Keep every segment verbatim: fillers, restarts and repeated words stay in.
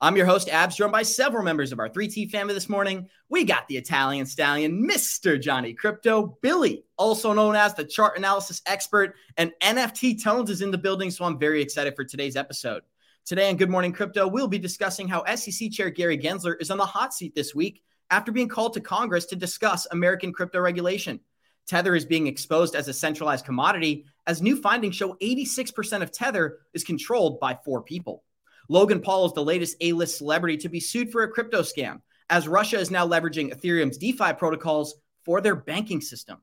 I'm your host, Abs, joined by several members of our three T family this morning. We got the Italian stallion, Mister Johnny Krypto, Billy, also known as the chart analysis expert, and NFTtones is in the building, so I'm very excited for today's episode. Today on Good Morning Crypto, we'll be discussing how S E C Chair Gary Gensler is on the hot seat this week after being called to Congress to discuss American crypto regulation. Tether is being exposed as a centralized commodity, as new findings show eighty-six percent of Tether is controlled by four people. Logan Paul is the latest A-list celebrity to be sued for a crypto scam, as Russia is now leveraging Ethereum's DeFi protocols for their banking system.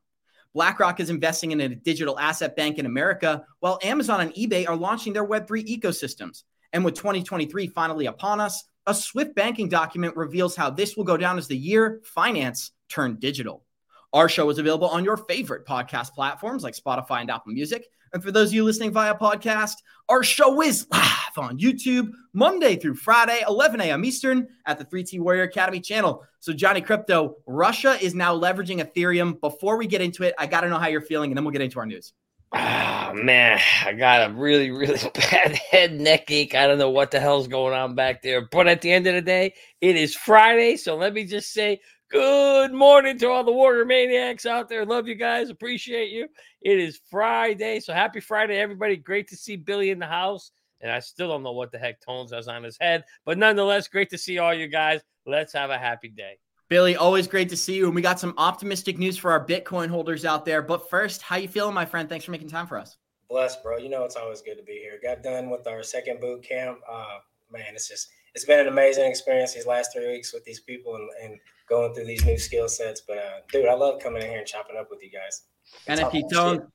BlackRock is investing in a digital asset bank in America, while Amazon and eBay are launching their Web three ecosystems. And with twenty twenty-three finally upon us, a SWIFT banking document reveals how this will go down as the year finance turned digital. Our show is available on your favorite podcast platforms like Spotify and Apple Music. And for those of you listening via podcast, our show is live on YouTube Monday through Friday, eleven a.m. Eastern at the three T Warrior Academy channel. So Johnny Krypto, Russia is now leveraging Ethereum. Before we get into it, I got to know how you're feeling, and then we'll get into our news. Oh, man, I got a really, really bad head and neck ache. I don't know what the hell's going on back there. But at the end of the day, it is Friday. So let me just say good morning to all the warrior maniacs out there. Love you guys. Appreciate you. It is Friday. So happy Friday, everybody. Great to see Billy in the house. And I still don't know what the heck tones has on his head. But nonetheless, great to see all you guys. Let's have a happy day. Billy, always great to see you. And we got some optimistic news for our Bitcoin holders out there. But first, how you feeling, my friend? Thanks for making time for us. Blessed, bro. You know it's always good to be here. Got done with our second boot camp. Uh, man, it's just it's been an amazing experience these last three weeks with these people and, and going through these new skill sets. But, uh, dude, I love coming in here and chopping up with you guys. NFTtones,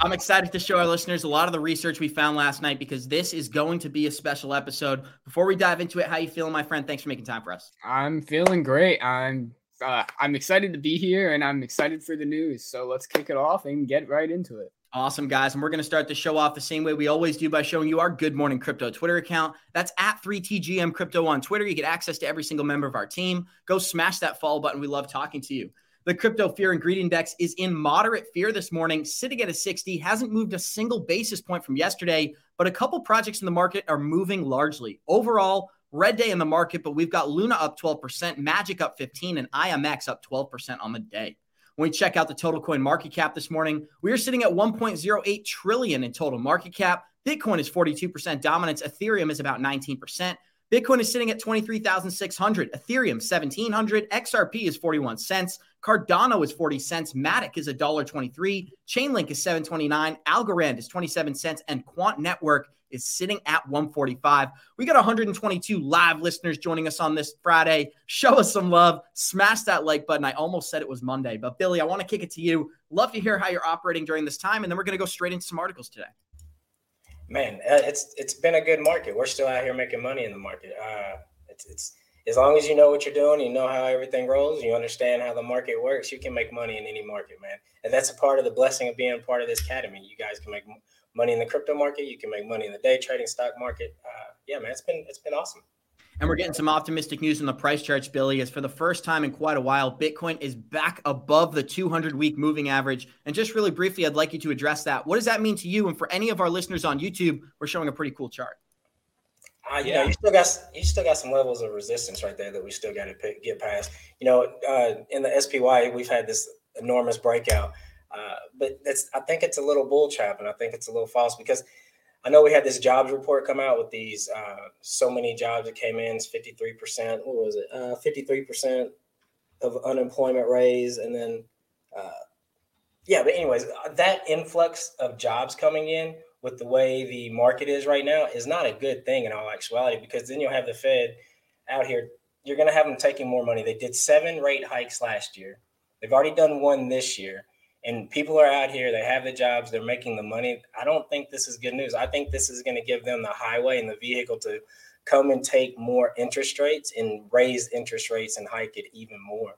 I'm excited to show our listeners a lot of the research we found last night because this is going to be a special episode. Before we dive into it, how you feeling, my friend? Thanks for making time for us. I'm feeling great. I'm uh, I'm excited to be here, and I'm excited for the news. So let's kick it off and get right into it. Awesome, guys. And we're going to start the show off the same way we always do by showing you our Good Morning Crypto Twitter account. That's at three T G M Crypto on Twitter. You get access to every single member of our team. Go smash that follow button. We love talking to you. The Crypto Fear and Greed Index is in moderate fear this morning, sitting at a sixty, hasn't moved a single basis point from yesterday, but a couple projects in the market are moving largely. Overall, red day in the market, but we've got Luna up twelve percent, Magic up fifteen, and I M X up twelve percent on the day. When we check out the total coin market cap this morning, we are sitting at one point zero eight trillion dollars in total market cap. Bitcoin is forty-two percent dominance. Ethereum is about nineteen percent. Bitcoin is sitting at twenty-three thousand six hundred dollars. Ethereum, seventeen hundred dollars. X R P is forty-one cents. Cardano is forty cents. Matic is one dollar twenty-three. Chainlink is seven dollars twenty-nine. Algorand is twenty-seven cents. And Quant Network is sitting at one dollar forty-five. We got one hundred twenty-two live listeners joining us on this Friday. Show us some love. Smash that like button. I almost said it was Monday, but Billy, I want to kick it to you. Love to hear how you're operating during this time, and then we're going to go straight into some articles today. Man, it's it's been a good market. We're still out here making money in the market. Uh, it's it's as long as you know what you're doing, you know how everything rolls, you understand how the market works, you can make money in any market, man. And that's a part of the blessing of being part of this academy. You guys can make money in the crypto market. You can make money in the day trading stock market. Uh, yeah, man, it's been it's been awesome. And we're getting some optimistic news on the price charts, Billy, as for the first time in quite a while, Bitcoin is back above the two hundred week moving average. And just really briefly, I'd like you to address that. What does that mean to you? And for any of our listeners on YouTube, we're showing a pretty cool chart. Uh, you yeah. know, you still got you still got some levels of resistance right there that we still got to pick, get past. You know, uh, in the S P Y, we've had this enormous breakout. Uh, but that's I think it's a little bull trap, and I think it's a little false because I know we had this jobs report come out with these uh, so many jobs that came in, fifty-three percent. What was it? Uh, fifty-three percent of unemployment raise. And then, uh, yeah, but anyways, that influx of jobs coming in with the way the market is right now is not a good thing in all actuality, because then you'll have the Fed out here. You're going to have them taking more money. They did seven rate hikes last year. They've already done one this year. And people are out here, they have the jobs, they're making the money. I don't think this is good news. I think this is going to give them the highway and the vehicle to come and take more interest rates and raise interest rates and hike it even more.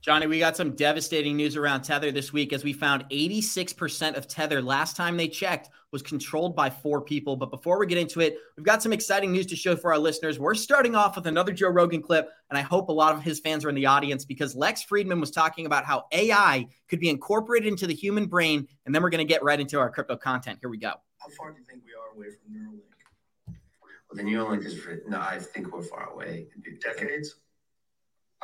Johnny, we got some devastating news around Tether this week, as we found eighty-six percent of Tether last time they checked was controlled by four people. But before we get into it, we've got some exciting news to show for our listeners. We're starting off with another Joe Rogan clip, and I hope a lot of his fans are in the audience, because Lex Friedman was talking about how A I could be incorporated into the human brain, and then we're going to get right into our crypto content. Here we go. How far do you think we are away from Neuralink? Well, the Neuralink is – no, I think we're far away. Decades?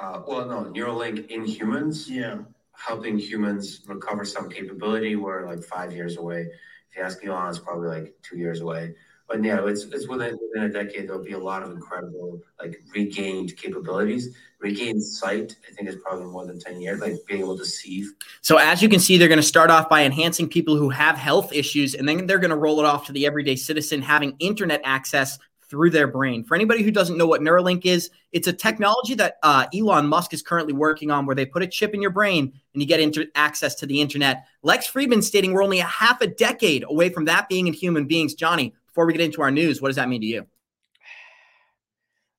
Uh, well, no, Neuralink in humans, yeah, helping humans recover some capability. We're like five years away. If you ask Elon, it's probably like two years away. But yeah, it's it's within within a decade. There'll be a lot of incredible like regained capabilities. Regained sight, I think, is probably more than ten years. Like being able to see. So as you can see, they're going to start off by enhancing people who have health issues, and then they're going to roll it off to the everyday citizen having internet access through their brain. For anybody who doesn't know what Neuralink is, it's a technology that uh, Elon Musk is currently working on, where they put a chip in your brain and you get inter- access to the internet. Lex Friedman stating we're only a half a decade away from that being in human beings. Johnny, before we get into our news, what does that mean to you?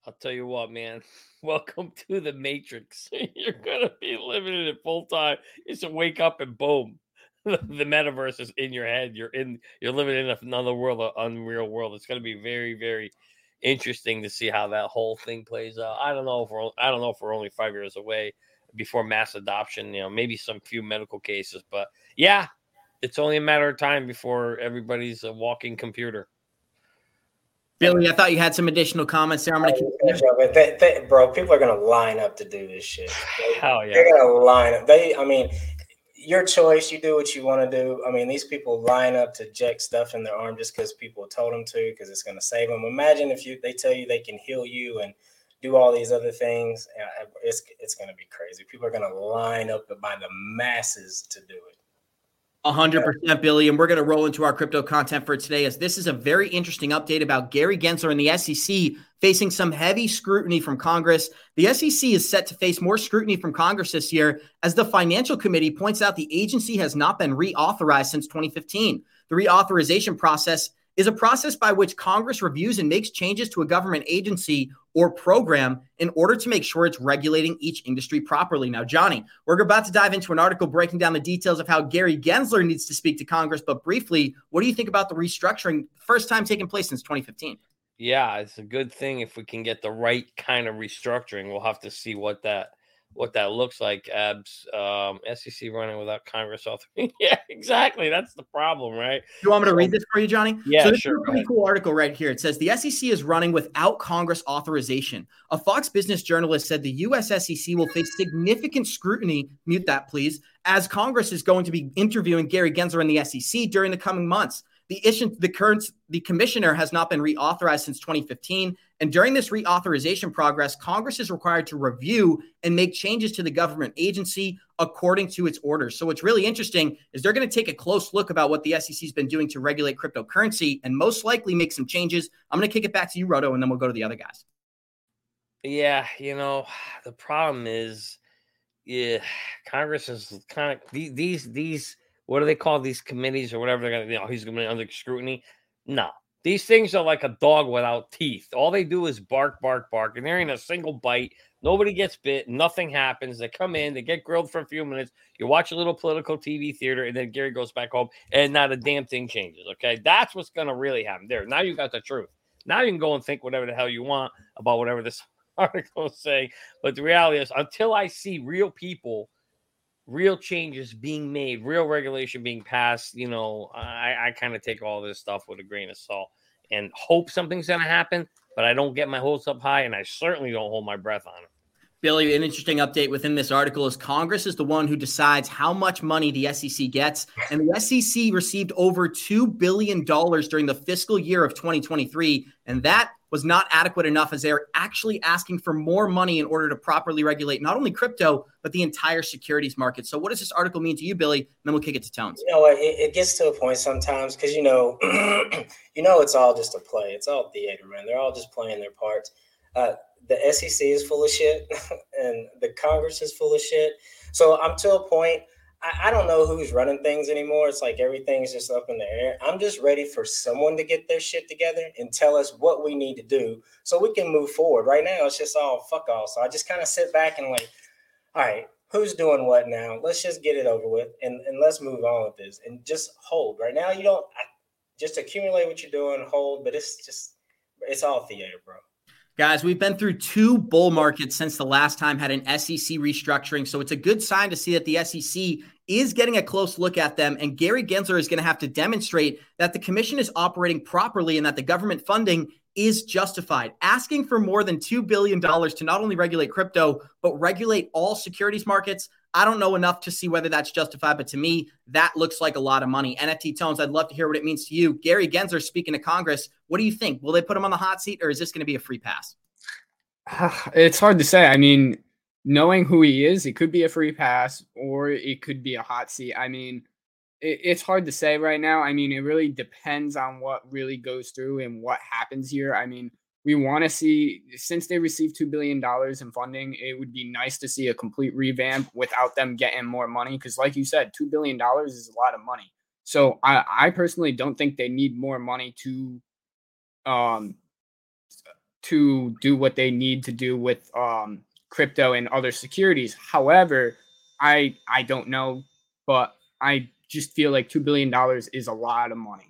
I'll tell you what, man. Welcome to the Matrix. You're going to be living in it full time. It's a wake up and boom. The metaverse is in your head. You're in. You're living in another world, an unreal world. It's going to be very, very interesting to see how that whole thing plays out. I don't know if we're. I don't know if we're only five years away before mass adoption. You know, maybe some few medical cases, but yeah, it's only a matter of time before everybody's a walking computer. Billy, I thought you had some additional comments there. I'm going to keep going. They, they, bro, people are going to line up to do this shit. They, Hell yeah, they're going to line up. They, I mean. Your choice. You do what you want to do. I mean, these people line up to jack stuff in their arm just because people told them to, because it's going to save them. Imagine if you they tell you they can heal you and do all these other things. It's it's going to be crazy. People are going to line up by the masses to do it. one hundred percent, Billy. And we're going to roll into our crypto content for today, as this is a very interesting update about Gary Gensler and the S E C facing some heavy scrutiny from Congress. The S E C is set to face more scrutiny from Congress this year, as the Financial Committee points out the agency has not been reauthorized since twenty fifteen. The reauthorization process is a process by which Congress reviews and makes changes to a government agency or program in order to make sure it's regulating each industry properly. Now, Johnny, we're about to dive into an article breaking down the details of how Gary Gensler needs to speak to Congress. But briefly, what do you think about the restructuring, first time taking place since twenty fifteen? Yeah, it's a good thing if we can get the right kind of restructuring. We'll have to see what that what that looks like. Abs, um, S E C running without Congress authorization. Yeah, exactly. That's the problem, right? You want me to read this for you, Johnny? Yeah, so this sure. Is a pretty cool article right here. It says the S E C is running without Congress authorization. A Fox Business journalist said the U S S E C will face significant scrutiny. Mute that, please. As Congress is going to be interviewing Gary Gensler and the S E C during the coming months. The issue, the current, the commissioner has not been reauthorized since twenty fifteen. And during this reauthorization progress, Congress is required to review and make changes to the government agency according to its orders. So what's really interesting is they're going to take a close look about what the S E C has been doing to regulate cryptocurrency and most likely make some changes. I'm going to kick it back to you, Roto, and then we'll go to the other guys. Yeah, you know, the problem is, yeah, Congress is kind of these these. What do they call these committees or whatever they're going to, you know, he's going to be under scrutiny? No. These things are like a dog without teeth. All they do is bark, bark, bark, and there ain't a single bite. Nobody gets bit. Nothing happens. They come in. They get grilled for a few minutes. You watch a little political T V theater, and then Gary goes back home, and not a damn thing changes, okay? That's what's going to really happen there. Now you got the truth. Now you can go and think whatever the hell you want about whatever this article is saying. But the reality is, until I see real people, real changes being made, real regulation being passed, you know, I, I kind of take all this stuff with a grain of salt and hope something's going to happen. But I don't get my hopes up high, and I certainly don't hold my breath on it. Billy, an interesting update within this article is Congress is the one who decides how much money the S E C gets, and the S E C received over two billion dollars during the fiscal year of twenty twenty-three, and that was not adequate enough as they're actually asking for more money in order to properly regulate not only crypto, but the entire securities market. So what does this article mean to you, Billy? And then we'll kick it to Tones. You know what? It, it gets to a point sometimes because, you know, you know, it's all just a play. It's all theater, man. They're all just playing their parts. Uh, the S E C is full of shit and the Congress is full of shit. So I'm to a point, I, I don't know who's running things anymore. It's like everything's just up in the air. I'm just ready for someone to get their shit together and tell us what we need to do so we can move forward. Right now, it's just all fuck all. So I just kind of sit back and like, all right, who's doing what now? Let's just get it over with and, and let's move on with this and just hold. Right now, you don't I, just accumulate what you're doing, hold, but it's just, it's all theater, bro. Guys, we've been through two bull markets since the last time had an S E C restructuring, so it's a good sign to see that the S E C is getting a close look at them, and Gary Gensler is going to have to demonstrate that the commission is operating properly and that the government funding is justified. Asking for more than two billion dollars to not only regulate crypto, but regulate all securities markets, I don't know enough to see whether that's justified, but to me, that looks like a lot of money. NFTtones, I'd love to hear what it means to you. Gary Gensler speaking to Congress. What do you think? Will they put him on the hot seat, or is this going to be a free pass? It's hard to say. I mean, knowing who he is, it could be a free pass, or it could be a hot seat. I mean, it's hard to say right now. I mean, it really depends on what really goes through and what happens here. I mean, we want to see, since they received two billion dollars in funding, it would be nice to see a complete revamp without them getting more money. Because like you said, two billion dollars is a lot of money. So I, I personally don't think they need more money to um, to do what they need to do with um, crypto and other securities. However, I I don't know, but I just feel like two billion dollars is a lot of money.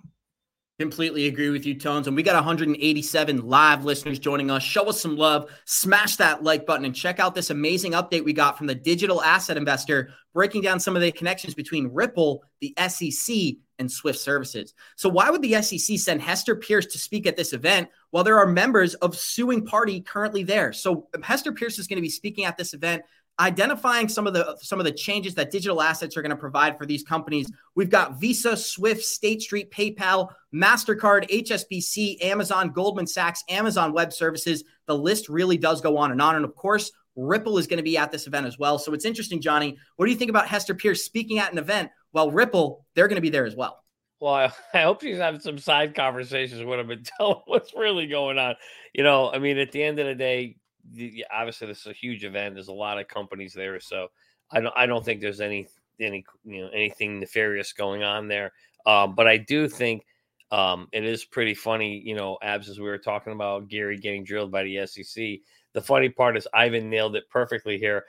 Completely agree with you, Tones. And we got one hundred eighty-seven live listeners joining us. Show us some love. Smash that like button and check out this amazing update we got from the digital asset investor breaking down some of the connections between Ripple, the S E C, and SWIFT services. So why would the S E C send Hester Pierce to speak at this event while there are members of suing party currently there? So Hester Pierce is going to be speaking at this event, identifying some of the some of the changes that digital assets are going to provide for these companies. We've got Visa, SWIFT, State Street, PayPal, MasterCard, H S B C, Amazon, Goldman Sachs, Amazon Web Services. The list really does go on and on. And of course, Ripple is going to be at this event as well. So it's interesting, Johnny. What do you think about Hester Pierce speaking at an event while Ripple, they're going to be there as well? Well, I, I hope she's having some side conversations with him and tell him what's really going on. You know, I mean, at the end of the day, obviously this is a huge event. There's a lot of companies there, so I don't I don't think there's any any you know anything nefarious going on there. Um, but I do think um, it is pretty funny. You know, Abs, as we were talking about Gary getting drilled by the S E C. The funny part is Ivan nailed it perfectly here.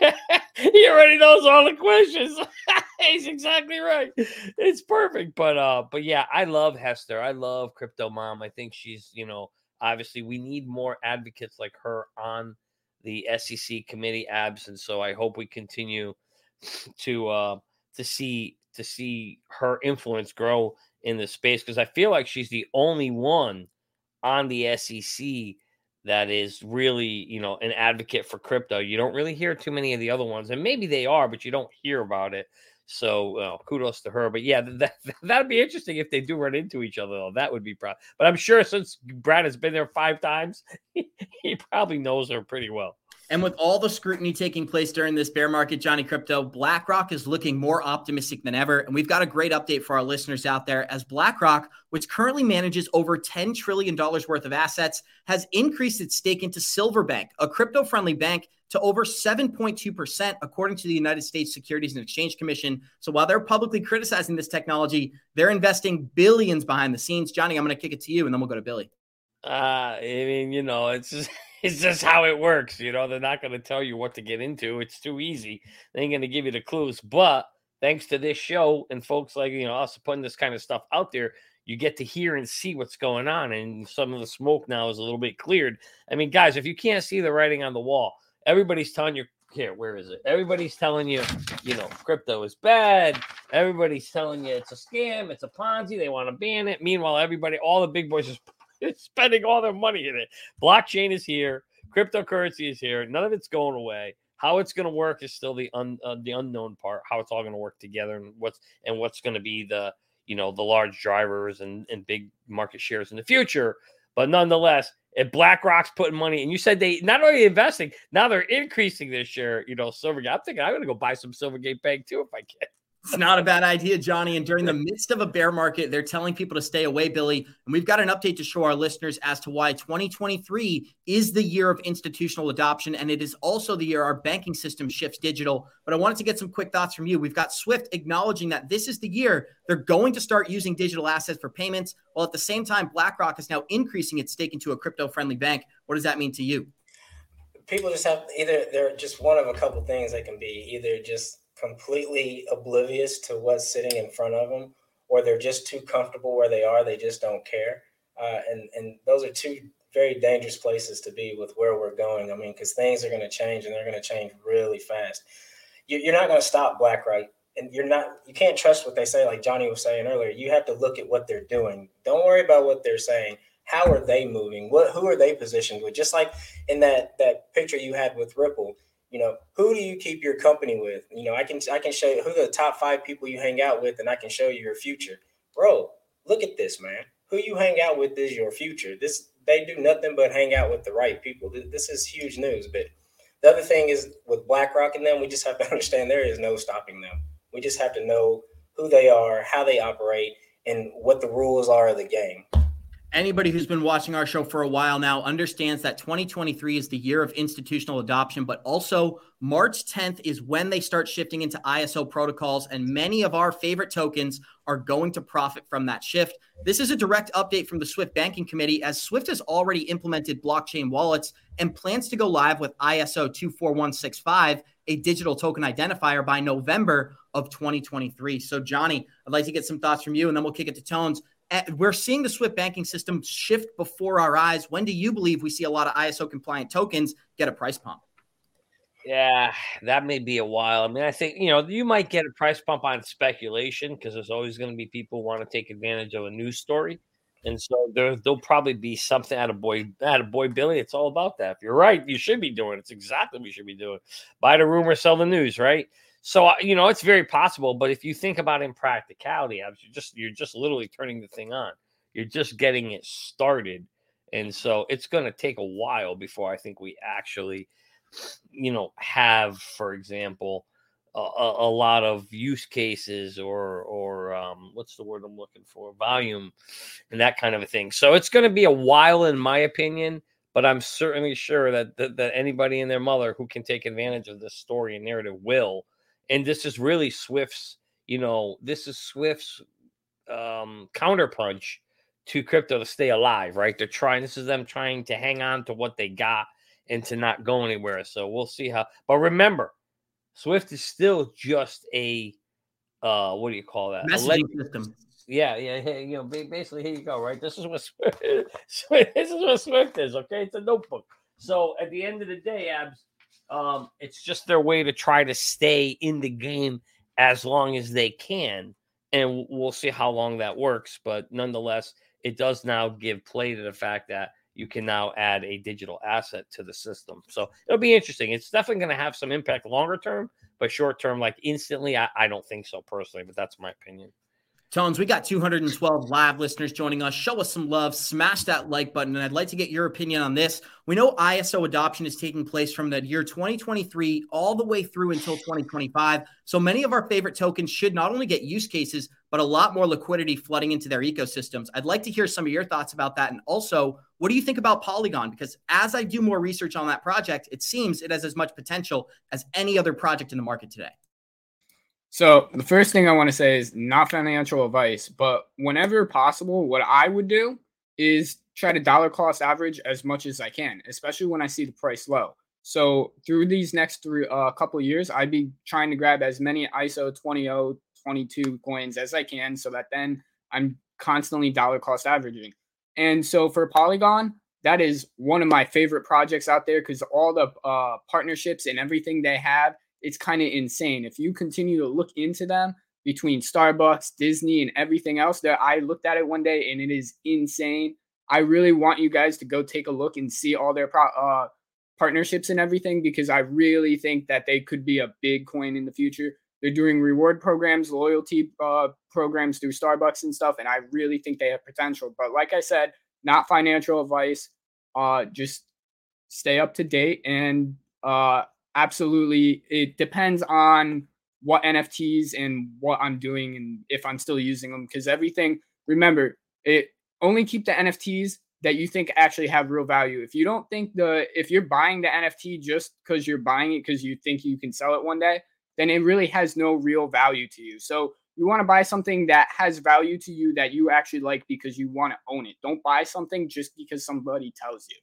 He already knows all the questions. He's exactly right. It's perfect. But uh, but yeah, I love Hester. I love Crypto Mom. I think she's you know. Obviously, we need more advocates like her on the S E C committee, Abs, and so I hope we continue to uh, to see to see her influence grow in this space, because I feel like she's the only one on the S E C that is really, you know, an advocate for crypto. You don't really hear too many of the other ones, and maybe they are, but you don't hear about it. So uh, kudos to her. But yeah, that, that'd be interesting if they do run into each other, though. That would be proud. But I'm sure since Brad has been there five times, he, he probably knows her pretty well. And with all the scrutiny taking place during this bear market, Johnny Crypto, BlackRock is looking more optimistic than ever. And we've got a great update for our listeners out there, as BlackRock, which currently manages over ten trillion dollars worth of assets, has increased its stake into Silvergate Bank, a crypto-friendly bank, to over seven point two percent, according to the United States Securities and Exchange Commission. So while they're publicly criticizing this technology, they're investing billions behind the scenes. Johnny, I'm going to kick it to you, and then we'll go to Billy. Uh, I mean, you know, it's just, it's just how it works. You know, they're not going to tell you what to get into. It's too easy. They ain't going to give you the clues. But thanks to this show and folks like, you know, us putting this kind of stuff out there, you get to hear and see what's going on. And some of the smoke now is a little bit cleared. I mean, guys, if you can't see the writing on the wall, everybody's telling you, here, where is it? Everybody's telling you, you know, crypto is bad. Everybody's telling you it's a scam. It's a Ponzi. They want to ban it. Meanwhile, everybody, all the big boys are spending all their money in it. Blockchain is here. Cryptocurrency is here. None of it's going away. How it's going to work is still the un, uh, the unknown part, how it's all going to work together and what's and what's going to be the, you know, the large drivers and, and big market shares in the future. But nonetheless, if BlackRock's putting money, and you said they not only investing, now they're increasing their share, you know, Silvergate. I'm thinking I'm going to go buy some Silvergate Bank too if I can. It's not a bad idea, Johnny. And during the midst of a bear market, they're telling people to stay away, Billy. And we've got an update to show our listeners as to why twenty twenty-three is the year of institutional adoption. And it is also the year our banking system shifts digital. But I wanted to get some quick thoughts from you. We've got SWIFT acknowledging that this is the year they're going to start using digital assets for payments, while at the same time, BlackRock is now increasing its stake into a crypto-friendly bank. What does that mean to you? People just have either they're just one of a couple things that can be either just completely oblivious to what's sitting in front of them, or they're just too comfortable where they are. They just don't care. Uh, and, and those are two very dangerous places to be with where we're going. I mean, because things are going to change, and they're going to change really fast. You, you're not going to stop BlackRock, and you're not, you can't trust what they say. Like Johnny was saying earlier, you have to look at what they're doing. Don't worry about what they're saying. How are they moving? What, who are they positioned with? Just like in that, that picture you had with Ripple, you know, who do you keep your company with? You know, I can I can show you who the top five people you hang out with, and I can show you your future. Bro, look at this, man. Who you hang out with is your future. This they do nothing but hang out with the right people. This is huge news. But the other thing is with BlackRock and them, we just have to understand there is no stopping them. We just have to know who they are, how they operate, and what the rules are of the game. Anybody who's been watching our show for a while now understands that twenty twenty-three is the year of institutional adoption, but also March tenth is when they start shifting into I S O protocols, and many of our favorite tokens are going to profit from that shift. This is a direct update from the SWIFT Banking Committee, as SWIFT has already implemented blockchain wallets and plans to go live with I S O two four one six five, a digital token identifier, by November of twenty twenty-three. So Johnny, I'd like to get some thoughts from you, and then we'll kick it to Tones. We're seeing the SWIFT banking system shift before our eyes. When do you believe we see a lot of I S O compliant tokens get a price pump? Yeah, that may be a while. I mean, I think, you know, you might get a price pump on speculation, because there's always going to be people who want to take advantage of a news story. And so there, there'll probably be something out of boy, out of boy, Billy. It's all about that. If you're right, you should be doing it. It's exactly what you should be doing. Buy the rumor, sell the news, right? So, you know, it's very possible. But if you think about impracticality, you're just you're just literally turning the thing on. You're just getting it started. And so it's going to take a while before I think we actually, you know, have, for example, a, a lot of use cases or or um, what's the word I'm looking for? Volume and that kind of a thing. So it's going to be a while, in my opinion. But I'm certainly sure that, that that anybody and their mother who can take advantage of this story and narrative will. And this is really SWIFT's, you know, this is SWIFT's um, counterpunch to crypto to stay alive, right? They're trying, this is them trying to hang on to what they got and to not go anywhere. So we'll see how, but remember, SWIFT is still just a, uh, what do you call that? Messaging system. Yeah, yeah, you know, basically, here you go, right? This is what SWIFT is. This is what SWIFT is, okay? It's a notebook. So at the end of the day, Abs, Um, it's just their way to try to stay in the game as long as they can. And we'll see how long that works. But nonetheless, it does now give play to the fact that you can now add a digital asset to the system. So it'll be interesting. It's definitely going to have some impact longer term, but short term, like instantly, I, I don't think so personally, but that's my opinion. Tones, we got two hundred twelve live listeners joining us. Show us some love. Smash that like button. And I'd like to get your opinion on this. We know I S O adoption is taking place from the year twenty twenty-three all the way through until twenty twenty-five. So many of our favorite tokens should not only get use cases, but a lot more liquidity flooding into their ecosystems. I'd like to hear some of your thoughts about that. And also, what do you think about Polygon? Because as I do more research on that project, it seems it has as much potential as any other project in the market today. So the first thing I want to say is not financial advice, but whenever possible, what I would do is try to dollar cost average as much as I can, especially when I see the price low. So through these next three uh, couple of years, I'd be trying to grab as many I S O two thousand twenty-two coins as I can so that then I'm constantly dollar cost averaging. And so for Polygon, that is one of my favorite projects out there because all the uh, partnerships and everything they have, it's kind of insane. If you continue to look into them between Starbucks, Disney, and everything else, there, I looked at it one day and it is insane. I really want you guys to go take a look and see all their pro- uh, partnerships and everything, because I really think that they could be a big coin in the future. They're doing reward programs, loyalty uh, programs through Starbucks and stuff, and I really think they have potential. But like I said, not financial advice. Uh, just stay up to date, and uh, absolutely, it depends on what N F Ts and what I'm doing and if I'm still using them. Because everything, remember, it only keep the N F Ts that you think actually have real value. If you don't think the, if you're buying the N F T just because you're buying it because you think you can sell it one day, then it really has no real value to you. So you want to buy something that has value to you that you actually like because you want to own it. Don't buy something just because somebody tells you.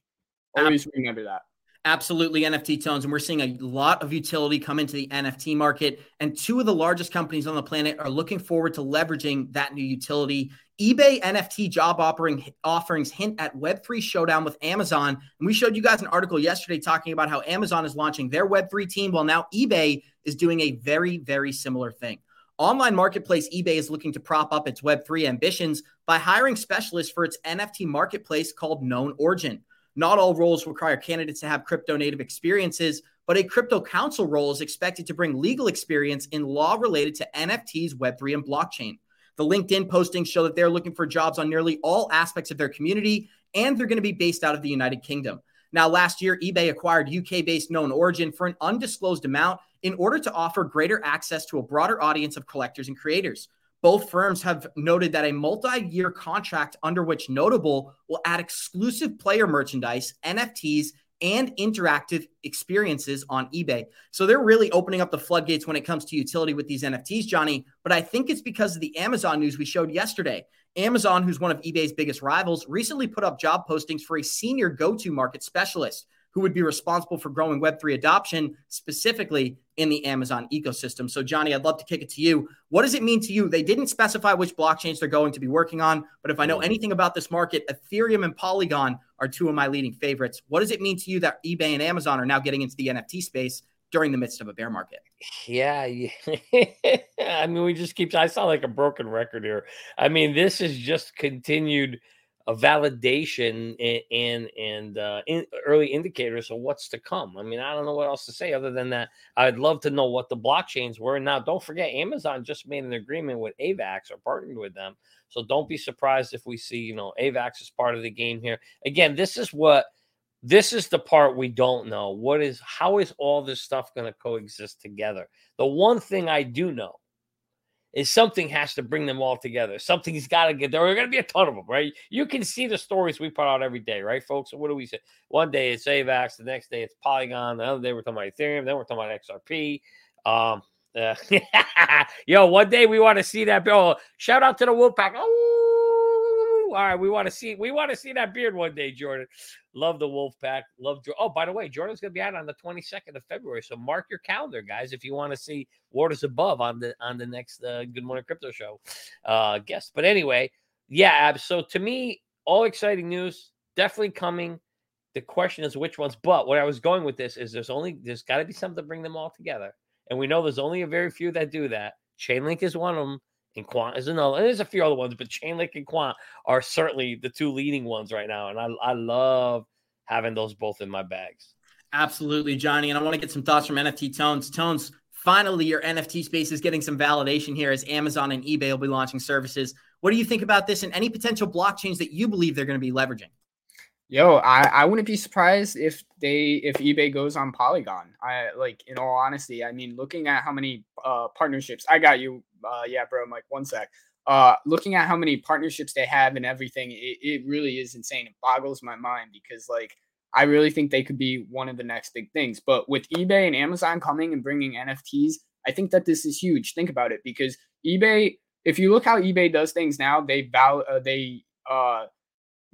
Always Absolutely. Remember that. Absolutely, NFTtones. And we're seeing a lot of utility come into the N F T market. And two of the largest companies on the planet are looking forward to leveraging that new utility. eBay N F T job offering, offerings hint at Web three showdown with Amazon. And we showed you guys an article yesterday talking about how Amazon is launching their Web three team, while now eBay is doing a very, very similar thing. Online marketplace eBay is looking to prop up its Web three ambitions by hiring specialists for its N F T marketplace called Known Origin. Not all roles require candidates to have crypto-native experiences, but a crypto counsel role is expected to bring legal experience in law related to N F Ts, Web three, and blockchain. The LinkedIn postings show that they're looking for jobs on nearly all aspects of their community, and they're going to be based out of the United Kingdom. Now, last year, eBay acquired U K-based Known Origin for an undisclosed amount in order to offer greater access to a broader audience of collectors and creators. Both firms have noted that a multi-year contract under which Notable will add exclusive player merchandise, N F Ts, and interactive experiences on eBay. So they're really opening up the floodgates when it comes to utility with these N F Ts, Johnny. But I think it's because of the Amazon news we showed yesterday. Amazon, who's one of eBay's biggest rivals, recently put up job postings for a senior go-to market specialist who would be responsible for growing Web three adoption, specifically in the Amazon ecosystem. So, Johnny, I'd love to kick it to you. What does it mean to you? They didn't specify which blockchains they're going to be working on, but if I know anything about this market, Ethereum and Polygon are two of my leading favorites. What does it mean to you that eBay and Amazon are now getting into the N F T space during the midst of a bear market? Yeah. I mean, we just keep, I sound like a broken record here. I mean, this is just continued a validation and and, and uh, in early indicators of what's to come. I mean, I don't know what else to say other than that. I'd love to know what the blockchains were. And now, don't forget, Amazon just made an agreement with AVAX or partnered with them. So don't be surprised if we see, you know, AVAX is part of the game here. Again, this is what this is the part we don't know. What is how is all this stuff going to coexist together? The one thing I do know is something has to bring them all together. Something's got to get there. There are going to be a ton of them, right? You can see the stories we put out every day, right, folks? So what do we say? One day it's AVAX. The next day it's Polygon. The other day we're talking about Ethereum. Then we're talking about X R P. Um, uh, yo, one day we want to see that. Oh, shout out to the Wolfpack. Oh, all right. We want to see We want to see that beard one day, Jordan. Love the Wolfpack. Love. Oh, by the way, Jordan's going to be out on the twenty-second of February. So mark your calendar, guys, if you want to see Waters Above on the on the next uh, Good Morning Crypto Show uh, guest. But anyway, yeah. So to me, all exciting news definitely coming. The question is which ones. But where I was going with this is there's only there's got to be something to bring them all together, and we know there's only a very few that do that. Chainlink is one of them. And Quant is another. And there's a few other ones, but Chainlink and Quant are certainly the two leading ones right now. And I, I love having those both in my bags. Absolutely, Johnny. And I want to get some thoughts from NFTtones. Tones, finally, your N F T space is getting some validation here as Amazon and eBay will be launching services. What do you think about this and any potential blockchains that you believe they're going to be leveraging? Yo, I, I wouldn't be surprised if they if eBay goes on Polygon. I like, in all honesty, I mean, looking at how many uh, partnerships I got you. Uh, yeah, bro, Mike, one sec. Uh, looking at how many partnerships they have and everything, it, it really is insane. It boggles my mind because, like, I really think they could be one of the next big things. But with eBay and Amazon coming and bringing N F Ts, I think that this is huge. Think about it, because eBay, if you look how eBay does things now, they val- uh, they uh.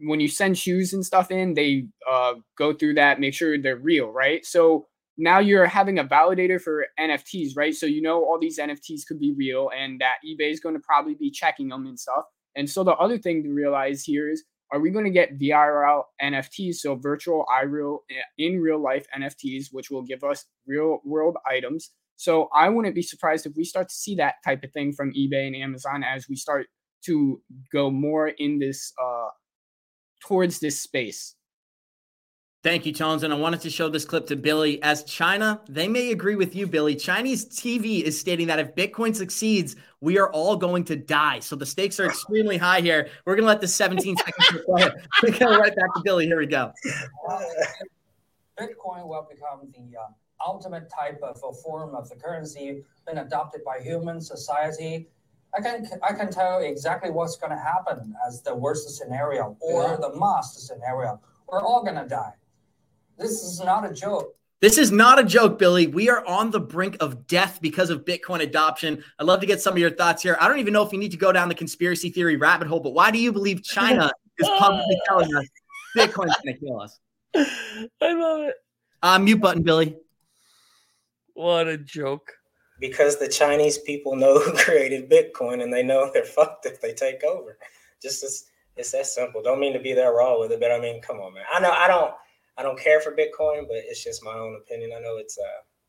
when you send shoes and stuff in, they uh, go through that, make sure they're real, right? So now you're having a validator for N F Ts, right? So you know all these N F Ts could be real and that eBay is going to probably be checking them and stuff. And so the other thing to realize here is, are we going to get V R L N F Ts, so virtual I R L in real life N F Ts, which will give us real world items? So I wouldn't be surprised if we start to see that type of thing from eBay and Amazon as we start to go more in this uh, towards this space. Thank you, Tones. And I wanted to show this clip to Billy. As China, they may agree with you, Billy. Chinese T V is stating that if Bitcoin succeeds, we are all going to die. So the stakes are extremely high here. We're going to let the seventeen seconds play. We're going right back to Billy. Here we go. Uh, Bitcoin will become the uh, ultimate type of a form of the currency been adopted by human society. I can I can tell exactly what's going to happen as the worst scenario or yeah. the most scenario. We're all going to die. This is not a joke. This is not a joke, Billy. We are on the brink of death because of Bitcoin adoption. I'd love to get some of your thoughts here. I don't even know if you need to go down the conspiracy theory rabbit hole, but why do you believe China is publicly telling us Bitcoin's going to kill us? I love it. Uh, mute button, Billy. What a joke. Because the Chinese people know who created Bitcoin, and they know they're fucked if they take over. Just as, it's that simple. Don't mean to be that raw with it, but I mean, come on, man. I know I don't. I don't care for Bitcoin, but it's just my own opinion. I know it's uh,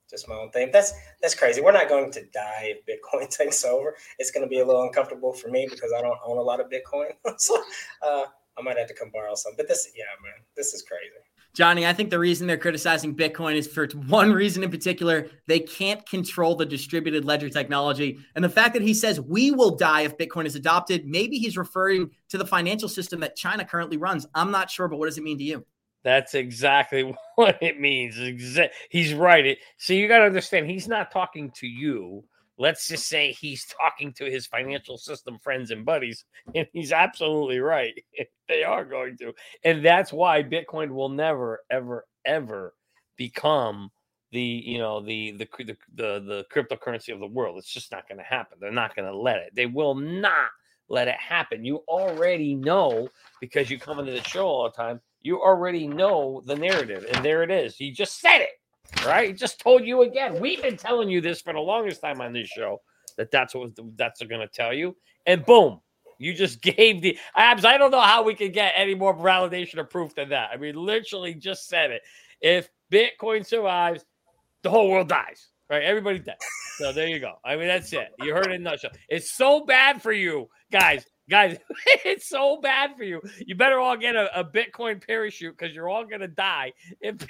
just my own thing. That's that's crazy. We're not going to die if Bitcoin takes over. It's going to be a little uncomfortable for me because I don't own a lot of Bitcoin. so uh, I might have to come borrow some. But this, yeah, man, this is crazy. Johnny, I think the reason they're criticizing Bitcoin is for one reason in particular. They can't control the distributed ledger technology. And the fact that he says we will die if Bitcoin is adopted, maybe he's referring to the financial system that China currently runs. I'm not sure, but what does it mean to you? That's exactly what it means. He's right. So you got to understand, he's not talking to you. Let's just say he's talking to his financial system friends and buddies, and he's absolutely right. They are going to. And that's why Bitcoin will never, ever, ever become the, you know, the the the the, the cryptocurrency of the world. It's just not going to happen. They're not going to let it. They will not let it happen. You already know, because you come into the show all the time, you already know the narrative, and there it is. He just said it, right? He just told you again. We've been telling you this for the longest time on this show, that that's what that's going to tell you. And boom, you just gave the abs. I don't know how we can get any more validation or proof than that. I mean, literally just said it. If Bitcoin survives, the whole world dies, right? Everybody's dead. So there you go. I mean, that's it. You heard it in a nutshell. It's so bad for you guys. Guys, it's so bad for you. You better all get a, a Bitcoin parachute because you're all going to die. It...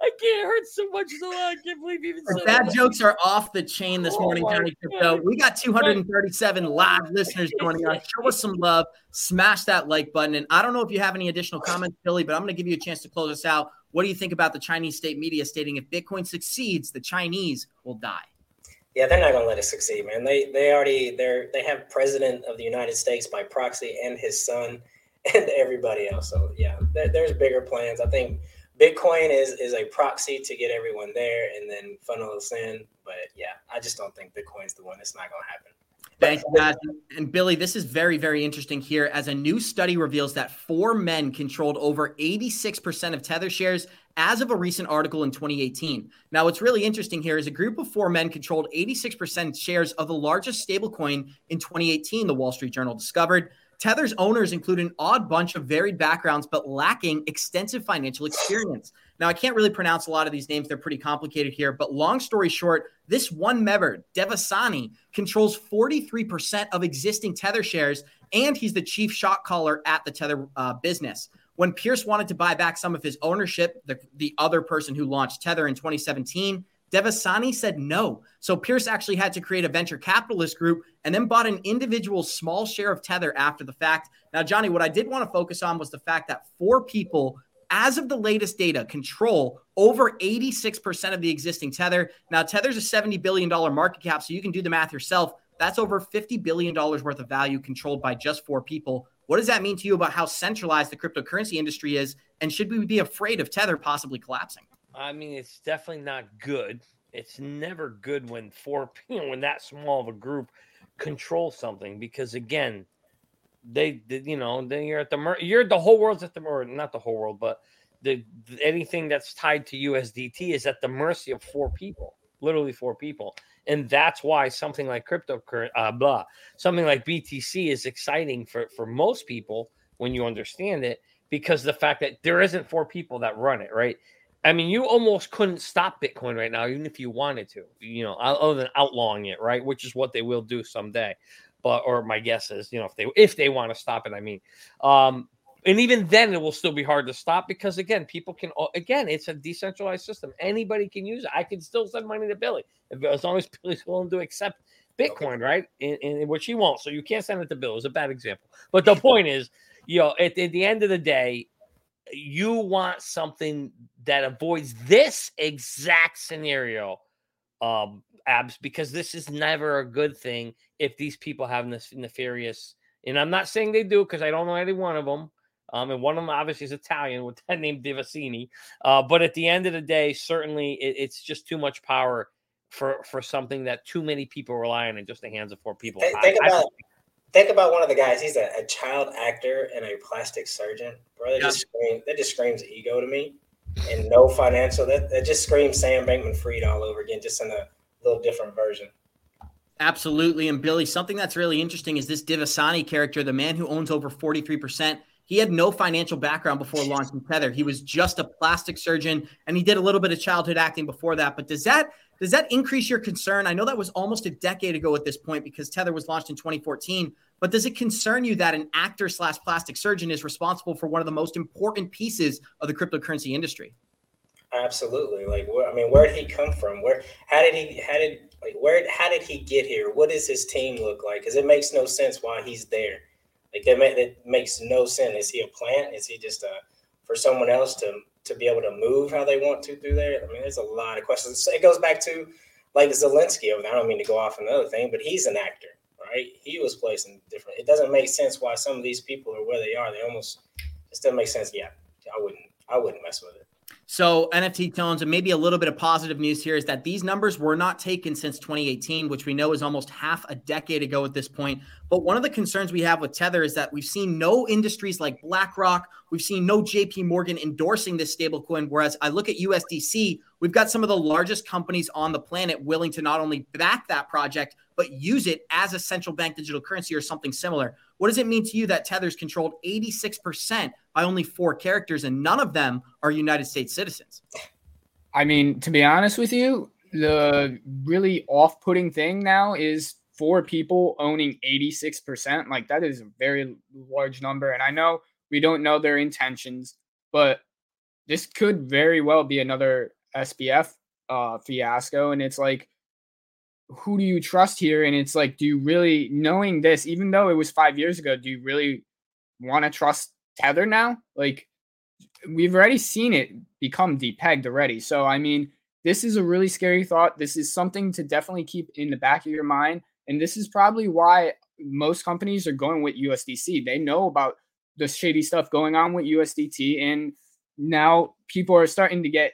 I can't hurt so much. So I can't believe even so. Bad jokes are off the chain this oh morning, Johnny Krypto. We got two hundred thirty-seven live listeners joining us. Show us some love. Smash that like button. And I don't know if you have any additional comments, Billy, but I'm going to give you a chance to close us out. What do you think about the Chinese state media stating if Bitcoin succeeds, the Chinese will die? Yeah, they're not going to let it succeed, man. They they already they they have president of the United States by proxy and his son and everybody else. So, yeah, there, there's bigger plans. I think Bitcoin is, is a proxy to get everyone there and then funnel us in. But, yeah, I just don't think Bitcoin's the one. It's not going to happen. Thanks, guys. And Billy, this is very, very interesting here, as a new study reveals that four men controlled over eighty-six percent of Tether shares as of a recent article in twenty eighteen. Now, what's really interesting here is a group of four men controlled eighty-six percent shares of the largest stablecoin in twenty eighteen, the Wall Street Journal discovered. Tether's owners include an odd bunch of varied backgrounds, but lacking extensive financial experience. Now, I can't really pronounce a lot of these names. They're pretty complicated here. But long story short, this one member, Devasani, controls forty-three percent of existing Tether shares, and he's the chief shot caller at the Tether uh, business. When Pierce wanted to buy back some of his ownership, the, the other person who launched Tether in twenty seventeen, Devasani said no. So Pierce actually had to create a venture capitalist group and then bought an individual small share of Tether after the fact. Now, Johnny, what I did want to focus on was the fact that four people, as of the latest data, control over eighty-six percent of the existing Tether. Now, Tether's a seventy billion dollars market cap, so you can do the math yourself. That's over fifty billion dollars worth of value controlled by just four people. What does that mean to you about how centralized the cryptocurrency industry is? And should we be afraid of Tether possibly collapsing? I mean, it's definitely not good. It's never good when four, you know, when that small of a group controls something, because again, they, they you know, then you're at the mer- you're the whole world's at the or not the whole world, but the anything that's tied to U S D T is at the mercy of four people. literally four people. And that's why something like cryptocurrency, uh, blah, something like B T C is exciting for, for most people when you understand it, because the fact that there isn't four people that run it, right? I mean, you almost couldn't stop Bitcoin right now, even if you wanted to, you know, other than outlawing it, right? Which is what they will do someday. But, or my guess is, you know, if they, if they want to stop it, I mean, um, and even then it will still be hard to stop because, again, people can, again, it's a decentralized system. Anybody can use it. I can still send money to Billy as long as Billy's willing to accept Bitcoin, right? In, in which he won't. So you can't send it to Bill. It's a bad example. But the point is, you know, at, at the end of the day, you want something that avoids this exact scenario, um, abs, because this is never a good thing if these people have this nefarious, and I'm not saying they do because I don't know any one of them. Um, and one of them obviously is Italian with that name Divacini. Uh, but at the end of the day, certainly it, it's just too much power for, for something that too many people rely on in just the hands of four people. Think, I, think about I, Think about one of the guys. He's a, a child actor and a plastic surgeon. Bro, that, yeah. just screams, that just screams ego to me, and no financial. That, that just screams Sam Bankman-Fried all over again, just in a little different version. Absolutely. And Billy, something that's really interesting is this Divasani character, the man who owns over forty-three percent. He had no financial background before launching Tether. He was just a plastic surgeon, and he did a little bit of childhood acting before that. But does that does that increase your concern? I know that was almost a decade ago at this point because Tether was launched in twenty fourteen. But does it concern you that an actor slash plastic surgeon is responsible for one of the most important pieces of the cryptocurrency industry? Absolutely. Like, where, I mean, where did he come from? Where? How did he? How did like where? How did he get here? What does his team look like? Because it makes no sense why he's there. Like that, make, that makes no sense. Is he a plant? Is he just a, for someone else to to be able to move how they want to through there? I mean, there's a lot of questions. So it goes back to like Zelensky over there. I don't mean to go off another thing, but he's an actor, right? He was placed in different. It doesn't make sense why some of these people are where they are. They almost it still makes sense. Yeah, I wouldn't. I wouldn't mess with it. So NFTtones, and maybe a little bit of positive news here is that these numbers were not taken since twenty eighteen, which we know is almost half a decade ago at this point. But one of the concerns we have with Tether is that we've seen no industries like BlackRock. We've seen no J P Morgan endorsing this stablecoin. Whereas I look at U S D C, we've got some of the largest companies on the planet willing to not only back that project, but use it as a central bank digital currency or something similar. What does it mean to you that Tether's controlled eighty-six percent by only four characters and none of them are United States citizens? I mean, to be honest with you, the really off-putting thing now is four people owning eighty-six percent. Like, that is a very large number. And I know we don't know their intentions, but this could very well be another S B F uh, fiasco. And it's like, who do you trust here? And it's like, do you really, knowing this, even though it was five years ago, do you really want to trust Tether now? Like, we've already seen it become depegged already. So, I mean, this is a really scary thought. This is something to definitely keep in the back of your mind. And this is probably why most companies are going with U S D C. They know about the shady stuff going on with U S D T. And now people are starting to get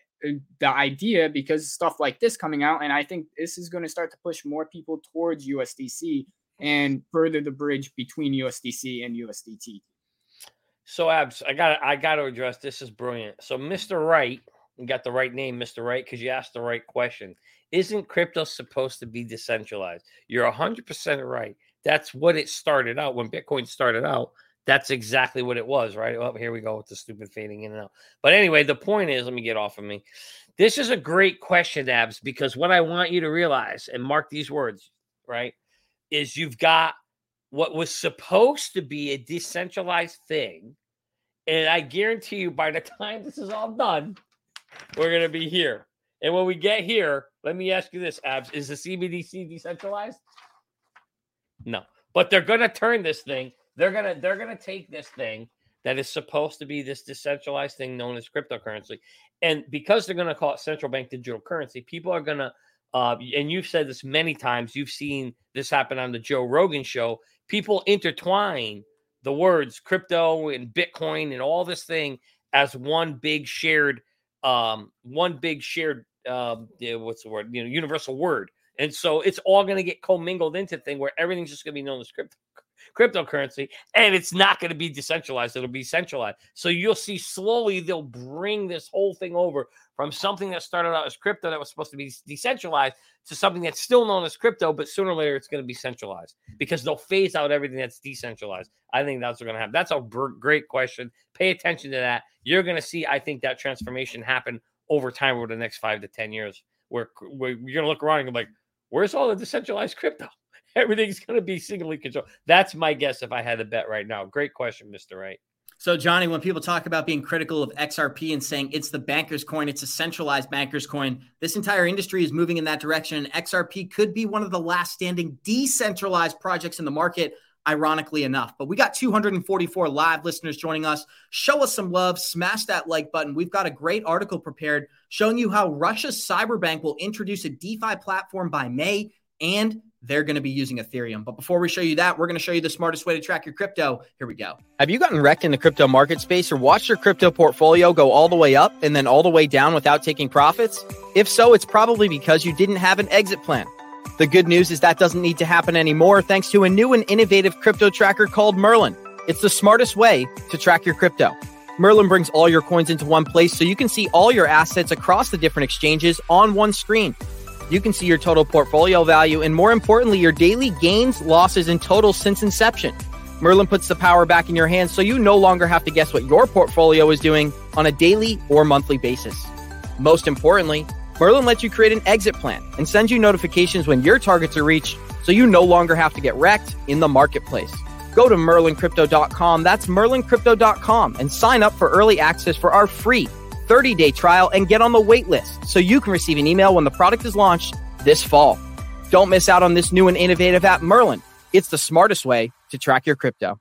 the idea because stuff like this coming out. And I think this is going to start to push more people towards U S D C and further the bridge between U S D C and U S D T. So Abs, I got I got to address, this is brilliant. So Mister Right, you got the right name, Mister Right, because you asked the right question. Isn't crypto supposed to be decentralized? You're one hundred percent right. That's what it started out. When Bitcoin started out, that's exactly what it was, right? Well, here we go with the stupid fading in and out. But anyway, the point is, let me get off of me. This is a great question, Abs, because what I want you to realize, and mark these words, right, is you've got what was supposed to be a decentralized thing, and I guarantee you by the time this is all done, we're going to be here. And when we get here, let me ask you this, Abs, is the C B D C decentralized? No. But they're going to turn this thing. They're gonna they're gonna take this thing that is supposed to be this decentralized thing known as cryptocurrency, and because they're gonna call it central bank digital currency, people are gonna. Uh, and you've said this many times. You've seen this happen on the Joe Rogan show. People intertwine the words crypto and Bitcoin and all this thing as one big shared, um, one big shared. Um, what's the word? You know, universal word. And so it's all gonna get commingled into a thing where everything's just gonna be known as crypto. cryptocurrency, and it's not going to be decentralized. It'll be centralized. So you'll see slowly they'll bring this whole thing over from something that started out as crypto that was supposed to be decentralized to something that's still known as crypto, but sooner or later it's going to be centralized because they'll phase out everything that's decentralized. I think that's what's going to happen. That's a great question. Pay attention to that. You're going to see, I think, that transformation happen over time over the next five to ten years where, where you're going to look around and be like, where's all the decentralized crypto? Everything's going to be singly controlled. That's my guess if I had to bet right now. Great question, Mister Wright. So, Johnny, when people talk about being critical of X R P and saying it's the banker's coin, it's a centralized banker's coin, this entire industry is moving in that direction. X R P could be one of the last standing decentralized projects in the market, ironically enough. But we got two hundred forty-four live listeners joining us. Show us some love. Smash that like button. We've got a great article prepared showing you how Russia's cyberbank will introduce a DeFi platform by May, and they're going to be using Ethereum. But before we show you that, we're going to show you the smartest way to track your crypto. Here we go. Have you gotten wrecked in the crypto market space or watched your crypto portfolio go all the way up and then all the way down without taking profits? If so, it's probably because you didn't have an exit plan. The good news is that doesn't need to happen anymore thanks to a new and innovative crypto tracker called Merlin. It's the smartest way to track your crypto. Merlin brings all your coins into one place so you can see all your assets across the different exchanges on one screen. You can see your total portfolio value and, more importantly, your daily gains, losses, and totals since inception. Merlin puts the power back in your hands so you no longer have to guess what your portfolio is doing on a daily or monthly basis. Most importantly, Merlin lets you create an exit plan and sends you notifications when your targets are reached so you no longer have to get wrecked in the marketplace. Go to merlin crypto dot com, that's merlin crypto dot com, and sign up for early access for our free thirty-day trial and get on the wait list so you can receive an email when the product is launched this fall. Don't miss out on this new and innovative app, Merlin. It's the smartest way to track your crypto.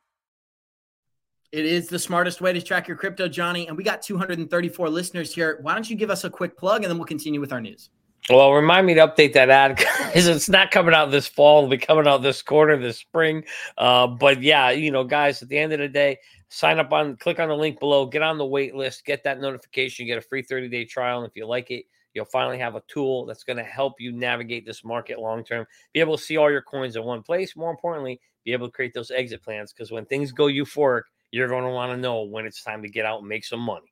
It is the smartest way to track your crypto, Johnny. And we got two hundred thirty-four listeners here. Why don't you give us a quick plug and then we'll continue with our news. Well, remind me to update that ad because it's not coming out this fall. It'll be coming out this quarter, this spring. Uh, but yeah, you know, guys, at the end of the day, sign up on, click on the link below, get on the wait list, get that notification, get a free thirty-day trial. And if you like it, you'll finally have a tool that's going to help you navigate this market long-term, be able to see all your coins in one place. More importantly, be able to create those exit plans because when things go euphoric, you're going to want to know when it's time to get out and make some money.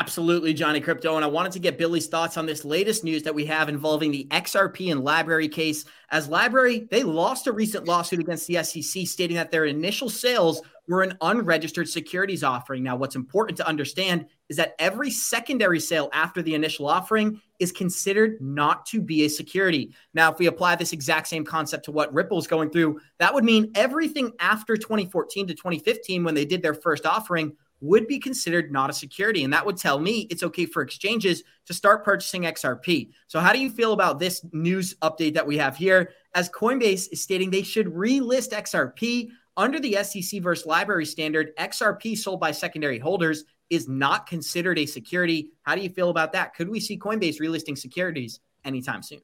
Absolutely, Johnny Krypto. And I wanted to get Billy's thoughts on this latest news that we have involving the X R P and L B R Y case. As L B R Y, they lost a recent lawsuit against the S E C stating that their initial sales were an unregistered securities offering. Now, what's important to understand is that every secondary sale after the initial offering is considered not to be a security. Now, if we apply this exact same concept to what Ripple's going through, that would mean everything after twenty fourteen to twenty fifteen when they did their first offering would be considered not a security. And that would tell me it's okay for exchanges to start purchasing X R P. So how do you feel about this news update that we have here? As Coinbase is stating they should relist X R P under the S E C versus L B R Y standard, X R P sold by secondary holders is not considered a security. How do you feel about that? Could we see Coinbase relisting securities anytime soon?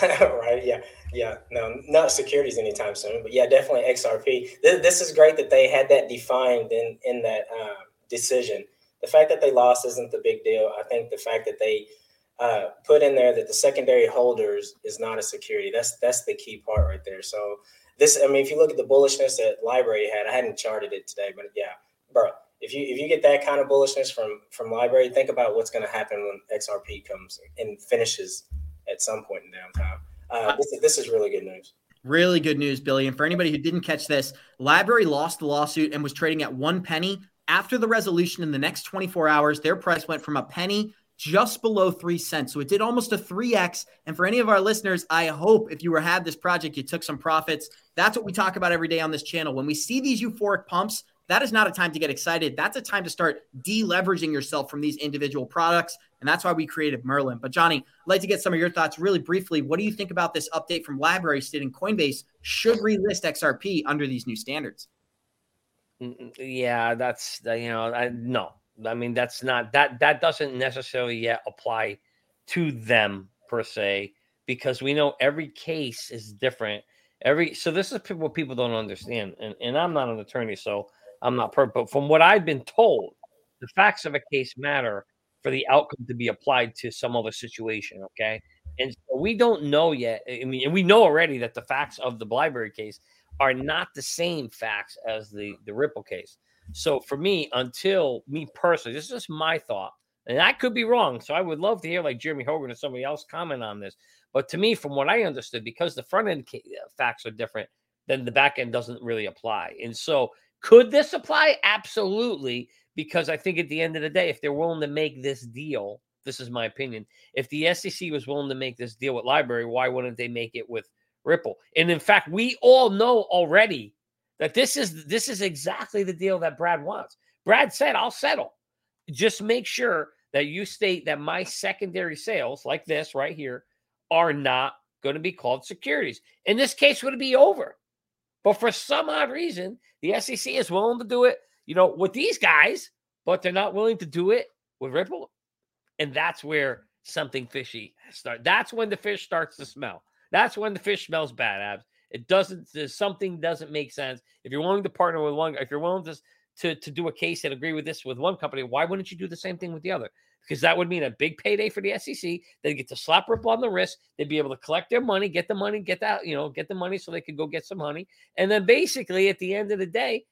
Right. Yeah. Yeah. No, not securities anytime soon, but yeah, definitely X R P. This, this is great that they had that defined in, in that uh, decision. The fact that they lost isn't the big deal. I think the fact that they uh, put in there that the secondary holders is not a security. That's, that's the key part right there. So this, I mean, if you look at the bullishness that L B R Y had, I hadn't charted it today, but yeah, bro, if you, if you get that kind of bullishness from, from L B R Y, think about what's going to happen when X R P comes and finishes at some point in downtime. Uh, this, this is really good news. Really good news, Billy. And for anybody who didn't catch this, L B R Y lost the lawsuit and was trading at one penny. After the resolution in the next twenty-four hours, their price went from a penny just below three cents. So it did almost a three X. And for any of our listeners, I hope if you were had this project, you took some profits. That's what we talk about every day on this channel. When we see these euphoric pumps, that is not a time to get excited. That's a time to start deleveraging yourself from these individual products. And that's why we created Merlin. But Johnny, I'd like to get some of your thoughts really briefly. What do you think about this update from L B R Y stating Coinbase should relist X R P under these new standards? Yeah, that's, you know, I, no. I mean, that's not, that, that doesn't necessarily yet apply to them per se, because we know every case is different. Every, so this is what people don't understand. And, and I'm not an attorney, so I'm not perfect, but from what I've been told, the facts of a case matter for the outcome to be applied to some other situation, okay? And so we don't know yet. I mean, and we know already that the facts of the L B R Y case are not the same facts as the, the Ripple case. So for me, until me personally, this is just my thought, and I could be wrong. So I would love to hear like Jeremy Hogan or somebody else comment on this. But to me, from what I understood, because the front end facts are different, then the back end doesn't really apply. And so could this apply? Absolutely. Because I think at the end of the day, if they're willing to make this deal, this is my opinion, if the S E C was willing to make this deal with L B R Y, why wouldn't they make it with Ripple? And in fact, we all know already that this is this is exactly the deal that Brad wants. Brad said, I'll settle. Just make sure that you state that my secondary sales, like this right here, are not going to be called securities. In this case, would it be over? But for some odd reason, the S E C is willing to do it, you know, with these guys, but they're not willing to do it with Ripple. And that's where something fishy starts. That's when the fish starts to smell. That's when the fish smells bad, Abs. It doesn't, something doesn't make sense. If you're willing to partner with one, if you're willing to, to, to do a case and agree with this with one company, why wouldn't you do the same thing with the other? Because that would mean a big payday for the S E C. They'd get to slap Ripple on the wrist. They'd be able to collect their money, get the money, get that, you know, get the money so they could go get some honey. And then basically at the end of the day,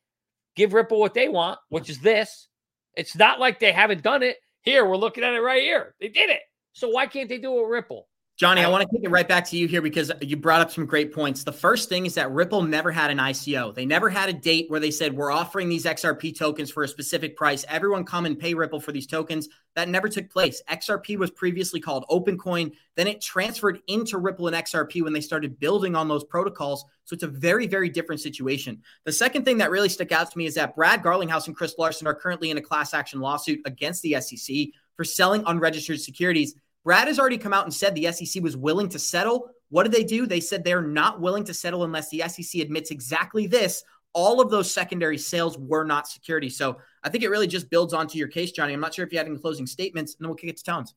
give Ripple what they want, which is this. It's not like they haven't done it. Here, we're looking at it right here. They did it. So why can't they do it with Ripple? Johnny, I want to take it right back to you here because you brought up some great points. The first thing is that Ripple never had an I C O. They never had a date where they said, we're offering these X R P tokens for a specific price. Everyone come and pay Ripple for these tokens. That never took place. X R P was previously called OpenCoin. Then it transferred into Ripple and X R P when they started building on those protocols. So it's a very, very different situation. The second thing that really stuck out to me is that Brad Garlinghouse and Chris Larson are currently in a class action lawsuit against the S E C for selling unregistered securities. Brad has already come out and said the S E C was willing to settle. What did they do? They said they're not willing to settle unless the S E C admits exactly this. All of those secondary sales were not securities. So I think it really just builds onto your case, Johnny. I'm not sure if you had any closing statements, and then we'll kick it to Tones.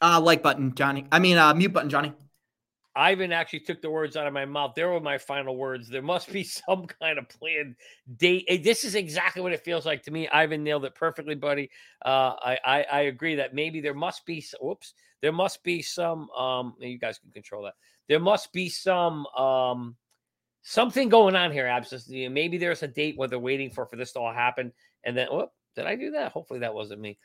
Uh, like button, Johnny. I mean, uh, mute button, Johnny. Ivan actually took the words out of my mouth. There were my final words. There must be some kind of planned date. This is exactly what it feels like to me. Ivan nailed it perfectly, buddy. Uh, I, I, I agree that maybe there must be, whoops, there must be some, um, you guys can control that. There must be some, um, something going on here, Absence. Maybe there's a date where they're waiting for, for this to all happen. And then, whoop, did I do that? Hopefully that wasn't me.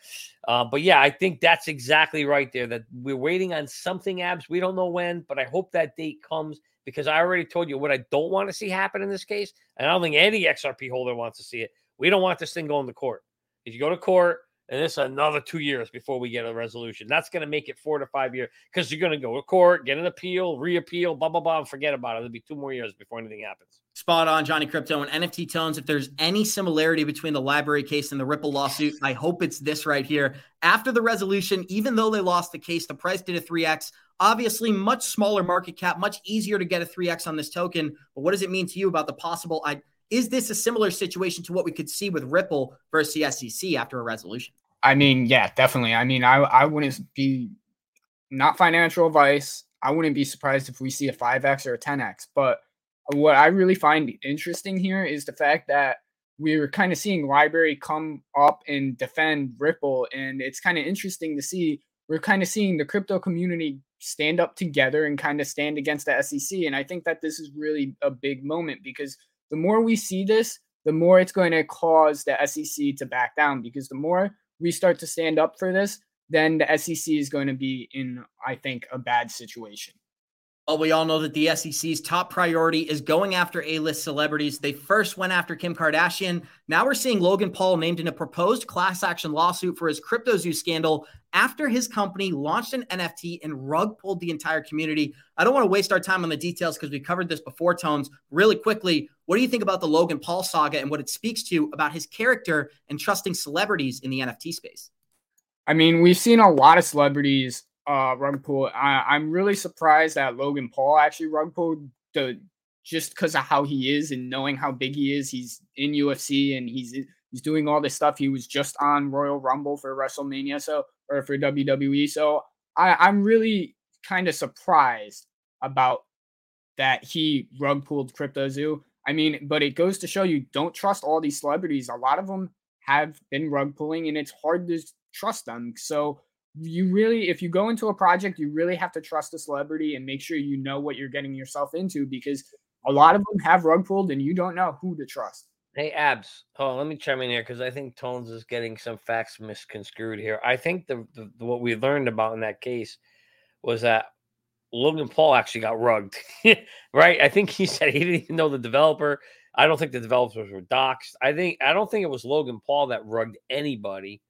Uh, but yeah, I think that's exactly right there, that we're waiting on something, Abs. We don't know when, but I hope that date comes because I already told you what I don't want to see happen in this case. And I don't think any X R P holder wants to see it. We don't want this thing going to court. If you go to court, and it's another two years before we get a resolution, that's going to make it four to five years because you're going to go to court, get an appeal, reappeal, blah, blah, blah, and forget about it. It'll be two more years before anything happens. Spot on, Johnny Krypto. And NFTtones, if there's any similarity between the L B R Y case and the Ripple lawsuit, I hope it's this right here. After the resolution, even though they lost the case, the price did a three X. Obviously, much smaller market cap, much easier to get a three X on this token. But what does it mean to you about the possible... I- is this a similar situation to what we could see with Ripple versus the S E C after a resolution? I mean, yeah, definitely. I mean, I I wouldn't be not financial advice. I wouldn't be surprised if we see a five X or a ten X. But what I really find interesting here is the fact that we're kind of seeing L B R Y come up and defend Ripple. And it's kind of interesting to see. We're kind of seeing the crypto community stand up together and kind of stand against the S E C. And I think that this is really a big moment because the more we see this, the more it's going to cause the S E C to back down, because the more we start to stand up for this, then the S E C is going to be in, I think, a bad situation. Well, we all know that the S E C's top priority is going after A-list celebrities. They first went after Kim Kardashian. Now we're seeing Logan Paul named in a proposed class action lawsuit for his CryptoZoo scandal after his company launched an N F T and rug pulled the entire community. I don't want to waste our time on the details because we covered this before, Tones. Really quickly, what do you think about the Logan Paul saga and what it speaks to about his character and trusting celebrities in the N F T space? I mean, we've seen a lot of celebrities Uh, rug pull. I, I'm really surprised that Logan Paul actually rug pulled, the just because of how he is and knowing how big he is. He's in U F C and he's he's doing all this stuff. He was just on Royal Rumble for WrestleMania, so or for W W E. So I, I'm really kind of surprised about that he rug pulled CryptoZoo. I mean, but it goes to show you don't trust all these celebrities. A lot of them have been rug pulling, and it's hard to trust them. So you really, if you go into a project, you really have to trust the celebrity and make sure you know what you're getting yourself into, because a lot of them have rug pulled and you don't know who to trust. Hey, Abs. Oh, let me chime in here because I think Tones is getting some facts misconstrued here. I think the, the, the what we learned about in that case was that Logan Paul actually got rugged, right? I think he said he didn't even know the developer. I don't think the developers were doxxed. I think I don't think it was Logan Paul that rugged anybody.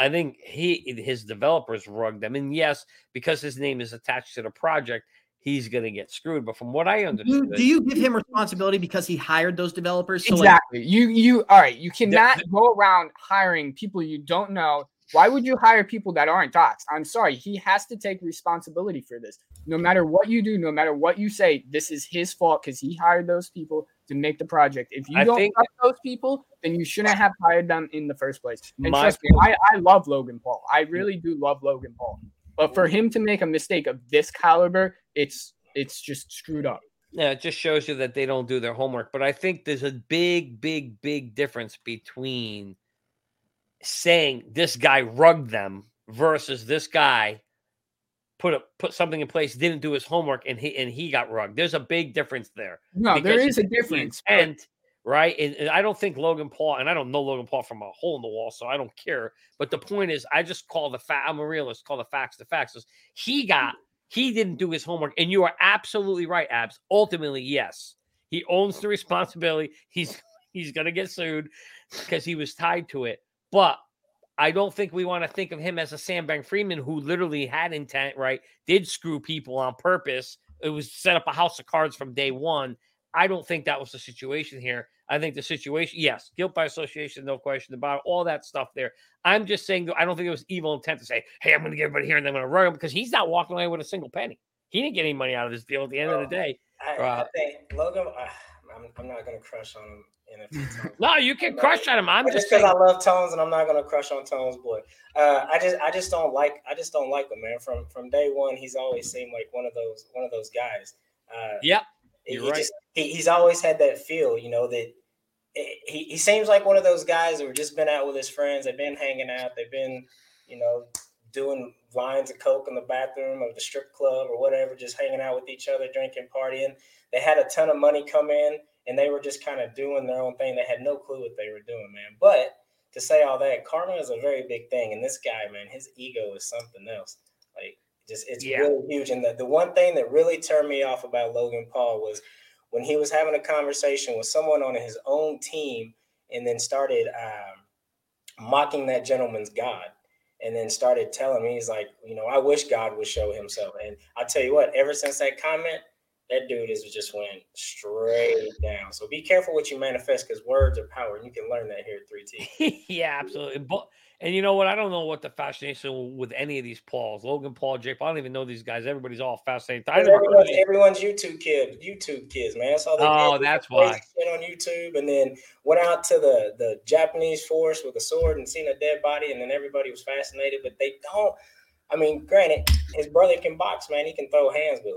I think he his developers rugged them. And yes, because his name is attached to the project, he's going to get screwed. But from what I understood, do you give him responsibility because he hired those developers? So exactly. Like, you, you, all right. You cannot the, the, go around hiring people you don't know. Why would you hire people that aren't doxxed? I'm sorry. He has to take responsibility for this. No matter what you do, no matter what you say, this is his fault because he hired those people to make the project. If you I don't trust those people, then you shouldn't have hired them in the first place. And trust me, I, I love Logan Paul. I really do love Logan Paul. But for him to make a mistake of this caliber, it's it's just screwed up. Yeah, it just shows you that they don't do their homework. But I think there's a big, big, big difference between saying this guy rugged them versus this guy put a, put something in place, didn't do his homework, and he and he got rugged. There's a big difference there. No, there is a difference. And right, and, and I don't think Logan Paul, and I don't know Logan Paul from a hole in the wall, so I don't care. But the point is, I just call the fact. I'm a realist. Call the facts the facts. He got. He didn't do his homework, and you are absolutely right, Abs. Ultimately, yes, he owns the responsibility. He's he's gonna get sued because he was tied to it, but I don't think we want to think of him as a Sam Bankman-Friedman who literally had intent, right? Did screw people on purpose. It was set up a house of cards from day one. I don't think that was the situation here. I think the situation, yes, guilt by association, no question about it, all that stuff there. I'm just saying, I don't think it was evil intent to say, hey, I'm going to get everybody here and I'm going to run him, because he's not walking away with a single penny. He didn't get any money out of this deal at the end oh, of the day. I, uh, I think Logan, uh, I'm, I'm not going to crush on him. No, you can crush on him. I'm just, just because I love Tones, and I'm not gonna crush on Tones, boy. Uh, I just, I just don't like, I just don't like him, man. From from day one, he's always seemed like one of those, one of those guys. Uh, yep, you're he right. Just, he, he's always had that feel, you know. That it, he he seems like one of those guys who've just been out with his friends. They've been hanging out. They've been, you know, doing lines of coke in the bathroom of the strip club or whatever, just hanging out with each other, drinking, partying. They had a ton of money come in. And they were just kind of doing their own thing. They had no clue what they were doing, man. But to say all that, karma is a very big thing. And this guy, man, his ego is something else. Like, just it's yeah. really huge. And the, the one thing that really turned me off about Logan Paul was when he was having a conversation with someone on his own team and then started um, mocking that gentleman's God. And then started telling me, he's like, you know, I wish God would show himself. And I tell you what, ever since that comment, that dude is just went straight down. So be careful what you manifest, because words are power, and you can learn that here at three T. Yeah, absolutely. But, and you know what? I don't know what the fascination with any of these Pauls, Logan Paul, Jake. I don't even know these guys. Everybody's all fascinated. Everyone's, everyone's YouTube kid, YouTube kids, man. That's all they oh, that's why. On YouTube, and then went out to the the Japanese forest with a sword and seen a dead body, and then everybody was fascinated. But they don't. I mean, granted, his brother can box, man. He can throw hands, but.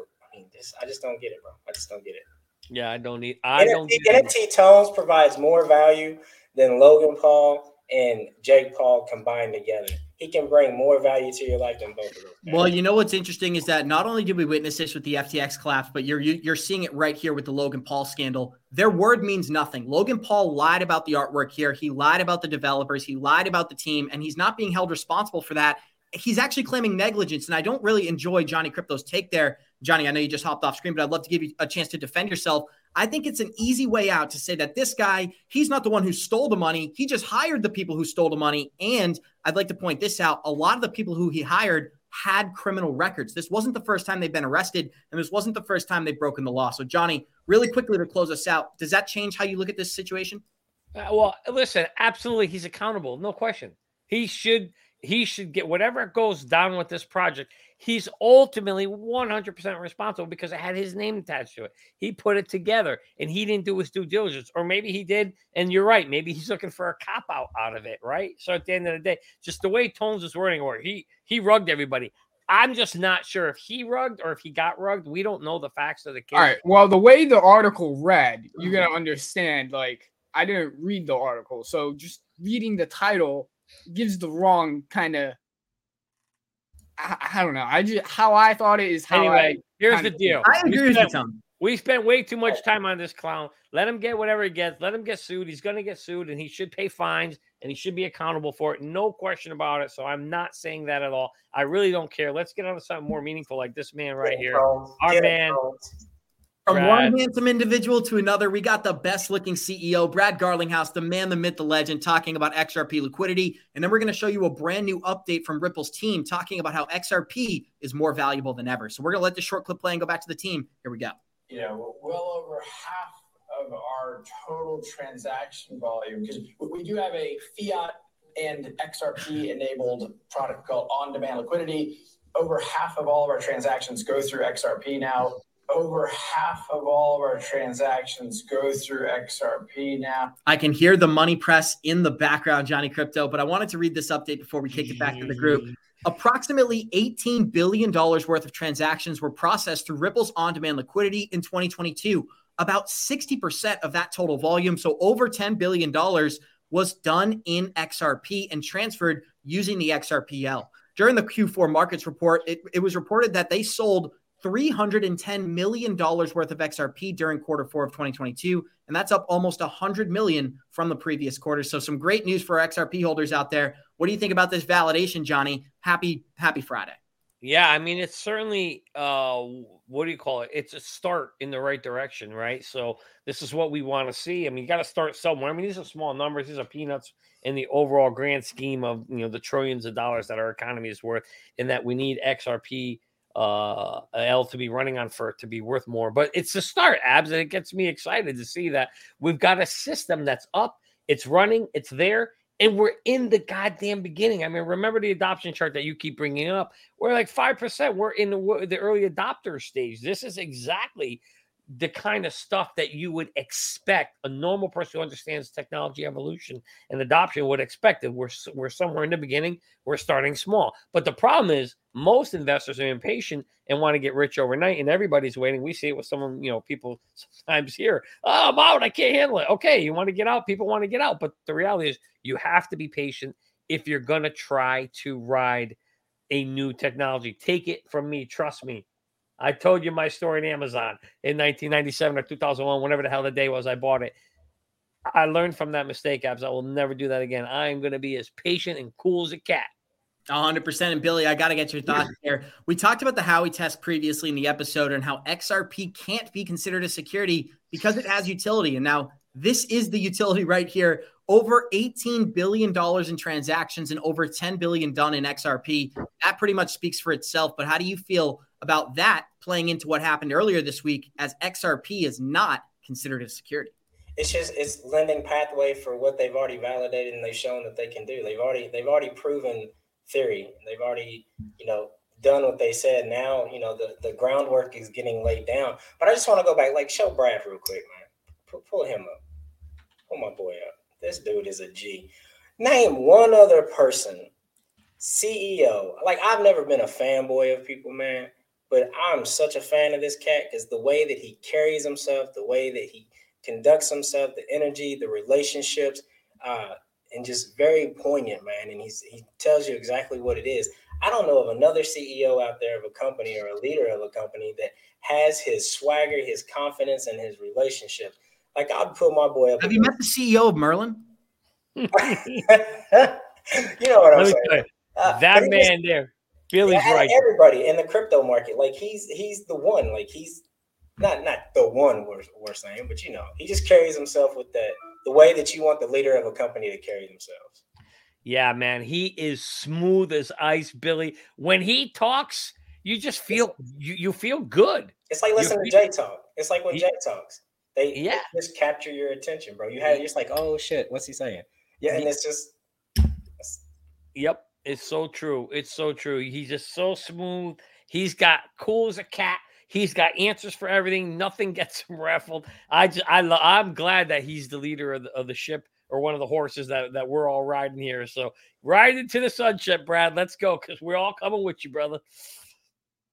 I just don't get it, bro. I just don't get it. Yeah, I don't need. I N F T, don't. NFTtones provides more value than Logan Paul and Jake Paul combined together. He can bring more value to your life than both of them. Well, you know what's interesting is that not only did we witness this with the F T X collapse, but you're you, you're seeing it right here with the Logan Paul scandal. Their word means nothing. Logan Paul lied about the artwork here. He lied about the developers. He lied about the team, and he's not being held responsible for that. He's actually claiming negligence, and I don't really enjoy Johnny Crypto's take there. Johnny, I know you just hopped off screen, but I'd love to give you a chance to defend yourself. I think it's an easy way out to say that this guy, he's not the one who stole the money. He just hired the people who stole the money. And I'd like to point this out. A lot of the people who he hired had criminal records. This wasn't the first time they've been arrested, and this wasn't the first time they've broken the law. So, Johnny, really quickly to close us out, does that change how you look at this situation? Uh, well, listen, absolutely. He's accountable. No question. He should He should get whatever goes down with this project. He's ultimately one hundred percent responsible because it had his name attached to it. He put it together and he didn't do his due diligence, or maybe he did. And you're right. Maybe he's looking for a cop out out of it. Right. So at the end of the day, just the way Tones is wording, or he, he rugged everybody. I'm just not sure if he rugged or if he got rugged. We don't know the facts of the case. All right. Well, the way the article read, you're going to understand, like, I didn't read the article. So just reading the title gives the wrong kind of I, I don't know. I just how I thought it is. How anyway, I, here's the deal. I agree with you, Tom. We spent way too much time on this clown. Let him get whatever he gets. Let him get sued. He's going to get sued, and he should pay fines, and he should be accountable for it. No question about it. So I'm not saying that at all. I really don't care. Let's get on to something more meaningful like this man right here. Our man. From one handsome individual to another, we got the best-looking C E O, Brad Garlinghouse, the man, the myth, the legend, talking about X R P liquidity. And then we're going to show you a brand-new update from Ripple's team talking about how X R P is more valuable than ever. So we're going to let this short clip play and go back to the team. Here we go. You know, well over half of our total transaction volume, because we do have a fiat and X R P-enabled product called on-demand liquidity. Over half of all of our transactions go through X R P now. Over half of all of our transactions go through X R P now. I can hear the money press in the background, Johnny Krypto, but I wanted to read this update before we kick it back to the group. Approximately eighteen billion dollars worth of transactions were processed through Ripple's on-demand liquidity in twenty twenty-two. About sixty percent of that total volume, so over ten billion dollars, was done in X R P and transferred using the X R P L. During the Q four markets report, it, it was reported that they sold three hundred ten million dollars worth of X R P during quarter four of twenty twenty-two, and that's up almost one hundred million dollars from the previous quarter. So some great news for our X R P holders out there. What do you think about this validation, Johnny? Happy, happy Friday. Yeah, I mean, it's certainly, uh, what do you call it? It's a start in the right direction, right? So this is what we want to see. I mean, you got to start somewhere. I mean, these are small numbers. These are peanuts in the overall grand scheme of, you know, the trillions of dollars that our economy is worth and that we need X R P uh L to be running on for it to be worth more. But it's a start, Abs, and it gets me excited to see that we've got a system that's up, it's running, it's there, and we're in the goddamn beginning. I mean, remember the adoption chart that you keep bringing up? We're like five percent. We're in the, the early adopter stage. This is exactly the kind of stuff that you would expect a normal person who understands technology evolution and adoption would expect. That we're, we're somewhere in the beginning. We're starting small. But the problem is most investors are impatient and want to get rich overnight, and everybody's waiting. We see it with some, you know, people sometimes here. Oh, I'm out. I can't handle it. Okay, you want to get out. People want to get out. But the reality is you have to be patient if you're going to try to ride a new technology. Take it from me. Trust me. I told you my story in Amazon in nineteen ninety-seven or two thousand one, whenever the hell the day was I bought it. I learned from that mistake, Abs. I will never do that again. I am going to be as patient and cool as a cat. one hundred percent. And Billy, I got to get your thoughts here. We talked about the Howey test previously in the episode and how X R P can't be considered a security because it has utility. And now this is the utility right here. Over eighteen billion dollars in transactions and over ten billion dollars done in X R P. That pretty much speaks for itself. But how do you feel about that playing into what happened earlier this week as X R P is not considered a security? It's just, it's lending pathway for what they've already validated and they've shown that they can do. They've already, they've already proven theory. They've already, you know, done what they said. Now, you know, the, the groundwork is getting laid down. But I just want to go back, like, show Brad real quick, man. Pull, pull him up. Pull my boy up. This dude is a G. Name one other person, C E O. Like, I've never been a fanboy of people, man. But I'm such a fan of this cat because the way that he carries himself, the way that he conducts himself, the energy, the relationships, uh, and just very poignant, man. And he's, he tells you exactly what it is. I don't know of another C E O out there of a company or a leader of a company that has his swagger, his confidence, and his relationship. Like, I'd put my boy up. Have you met the C E O of Merlin? You know what I'm saying? Uh, that man there. Billy's yeah, right. Everybody in the crypto market, like he's he's the one. Like he's not not the one we're we're saying, but you know, he just carries himself with that the way that you want the leader of a company to carry themselves. Yeah, man, he is smooth as ice, Billy. When he talks, you just feel you you feel good. It's like listening to Jay talk. It's like when he, Jay talks. They, yeah. they just capture your attention, bro. You have you're just like, oh shit, what's he saying? Yeah, and it's just it's, yep. It's so true. It's so true. He's just so smooth. He's got cool as a cat. He's got answers for everything. Nothing gets him raffled. I just, I lo- I'm glad that he's the leader of the, of the ship or one of the horses that, that we're all riding here. So ride into the sunship, Brad. Let's go because we're all coming with you, brother.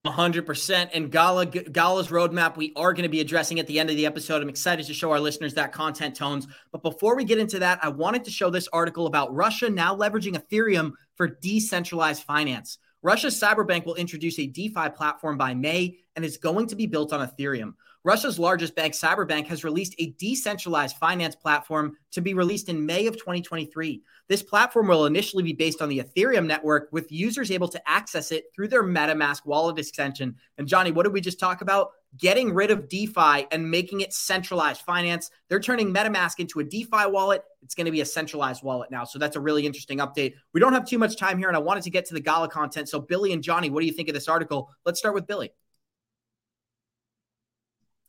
one hundred percent. And Gala, Gala's roadmap, we are going to be addressing at the end of the episode. I'm excited to show our listeners that content tones. But before we get into that, I wanted to show this article about Russia now leveraging Ethereum for decentralized finance. Russia's cyberbank will introduce a DeFi platform by May and is going to be built on Ethereum. Russia's largest bank, Cyberbank, has released a decentralized finance platform to be released in May of twenty twenty-three. This platform will initially be based on the Ethereum network, with users able to access it through their MetaMask wallet extension. And Johnny, what did we just talk about? Getting rid of DeFi and making it centralized finance. They're turning MetaMask into a DeFi wallet. It's going to be a centralized wallet now. So that's a really interesting update. We don't have too much time here, and I wanted to get to the Gala content. So Billy and Johnny, what do you think of this article? Let's start with Billy.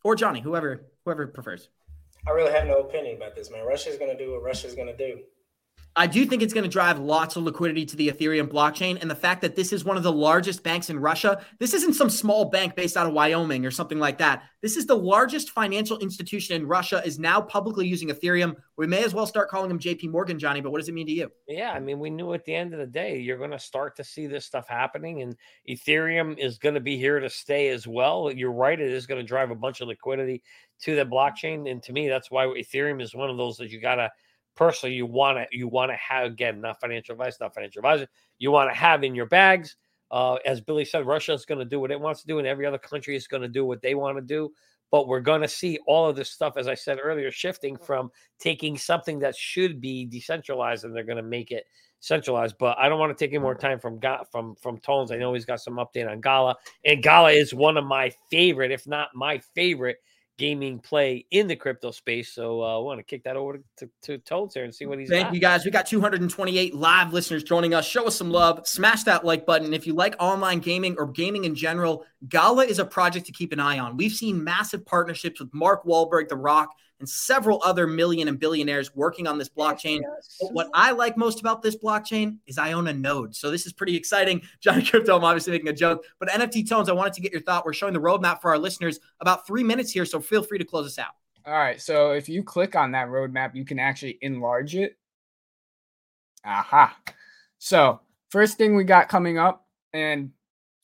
Or Johnny, whoever whoever prefers. I really have no opinion about this, man. Russia's going to do what Russia's going to do. I do think it's going to drive lots of liquidity to the Ethereum blockchain. And the fact that this is one of the largest banks in Russia, this isn't some small bank based out of Wyoming or something like that. This is the largest financial institution in Russia, is now publicly using Ethereum. We may as well start calling them J P Morgan, Johnny, but what does it mean to you? Yeah, I mean, we knew at the end of the day, you're going to start to see this stuff happening, and Ethereum is going to be here to stay as well. You're right. It is going to drive a bunch of liquidity to the blockchain. And to me, that's why Ethereum is one of those that you got to, personally, you want to you want to have, again, not financial advice, not financial advisor. You want to have in your bags. Uh, as Billy said, Russia is going to do what it wants to do, and every other country is going to do what they want to do. But we're going to see all of this stuff, as I said earlier, shifting from taking something that should be decentralized, and they're going to make it centralized. But I don't want to take any more time from from from Tones. I know he's got some update on Gala, and Gala is one of my favorite, if not my favorite, gaming play in the crypto space. So I uh, want to kick that over to, to Tones here and see what he's Thank got. You guys. We got two hundred twenty-eight live listeners joining us. Show us some love. Smash that like button. If you like online gaming or gaming in general, Gala is a project to keep an eye on. We've seen massive partnerships with Mark Wahlberg, The Rock, and several other million and billionaires working on this blockchain. Yes. But what I like most about this blockchain is I own a node. So this is pretty exciting. Johnny Krypto, I'm obviously making a joke, but NFTtones, I wanted to get your thought. We're showing the roadmap for our listeners, about three minutes here. So feel free to close us out. All right. So if you click on that roadmap, you can actually enlarge it. Aha. So first thing we got coming up, and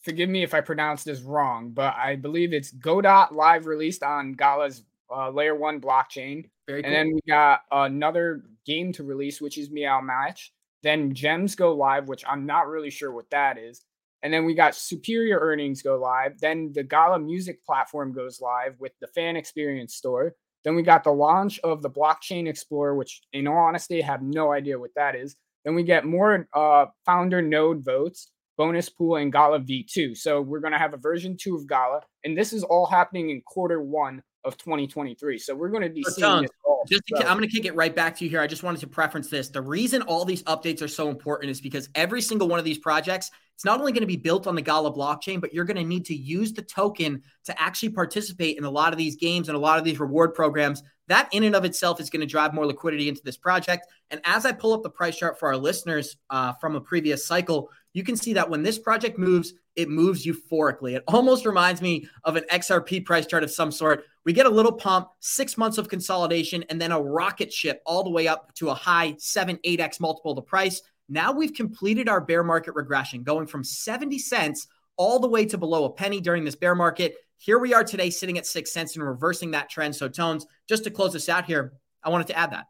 forgive me if I pronounce this wrong, but I believe it's Godot live released on Gala's Uh, layer one blockchain. Very cool. And then we got another game to release, which is Meow Match. Then Gems go live, which I'm not really sure what that is. And then we got Superior Earnings go live. Then the Gala music platform goes live with the fan experience store. Then we got the launch of the Blockchain Explorer, which in all honesty, I have no idea what that is. Then we get more uh, founder node votes, bonus pool, and Gala V two. So we're going to have a version two of Gala. And this is all happening in quarter one of twenty twenty-three. So we're going to be For seeing this all. Just to, so. I'm going to kick it right back to you here. I just wanted to preference this. The reason all these updates are so important is because every single one of these projects, it's not only going to be built on the Gala blockchain, but you're going to need to use the token to actually participate in a lot of these games and a lot of these reward programs. That in and of itself is going to drive more liquidity into this project. And as I pull up the price chart for our listeners uh, from a previous cycle, you can see that when this project moves, it moves euphorically. It almost reminds me of an X R P price chart of some sort. We get a little pump, six months of consolidation, and then a rocket ship all the way up to a high seven, eight X multiple of the price. Now we've completed our bear market regression, going from seventy cents all the way to below a penny during this bear market. Here we are today sitting at six cents and reversing that trend. So Tones, just to close us out here, I wanted to add that.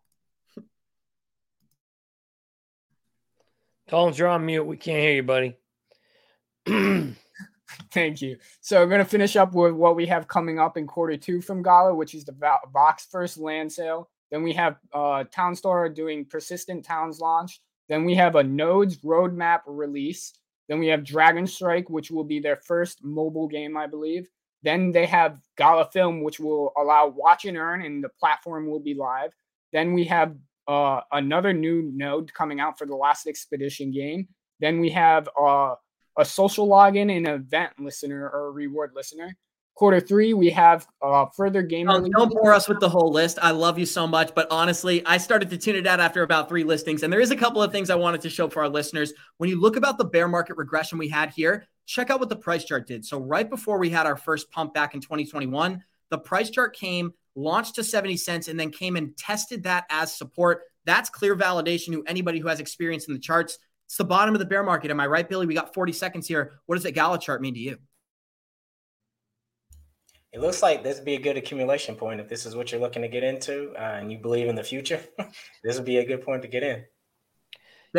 Tones, you're on mute. We can't hear you, buddy. Thank you. So we're going to finish up with what we have coming up in quarter two from Gala, which is the Vox first land sale. Then we have uh, Townstar doing persistent towns launch. Then we have a nodes roadmap release. Then we have Dragon Strike, which will be their first mobile game, I believe. Then they have Gala Film, which will allow watch and earn, and the platform will be live. Then we have uh, another new node coming out for the Last Expedition game. Then we have uh, a social login and an event listener or a reward listener. Quarter three, we have uh, further game. Oh, don't bore us with the whole list. I love you so much. But honestly, I started to tune it out after about three listings. And there is a couple of things I wanted to show for our listeners. When you look about the bear market regression we had here, check out what the price chart did. So right before we had our first pump back in twenty twenty-one, the price chart came, launched to seventy cents, and then came and tested that as support. That's clear validation to anybody who has experience in the charts. It's the bottom of the bear market. Am I right, Billy? We got forty seconds here. What does that Gala chart mean to you? It looks like this would be a good accumulation point. If this is what you're looking to get into uh, and you believe in the future, this would be a good point to get in.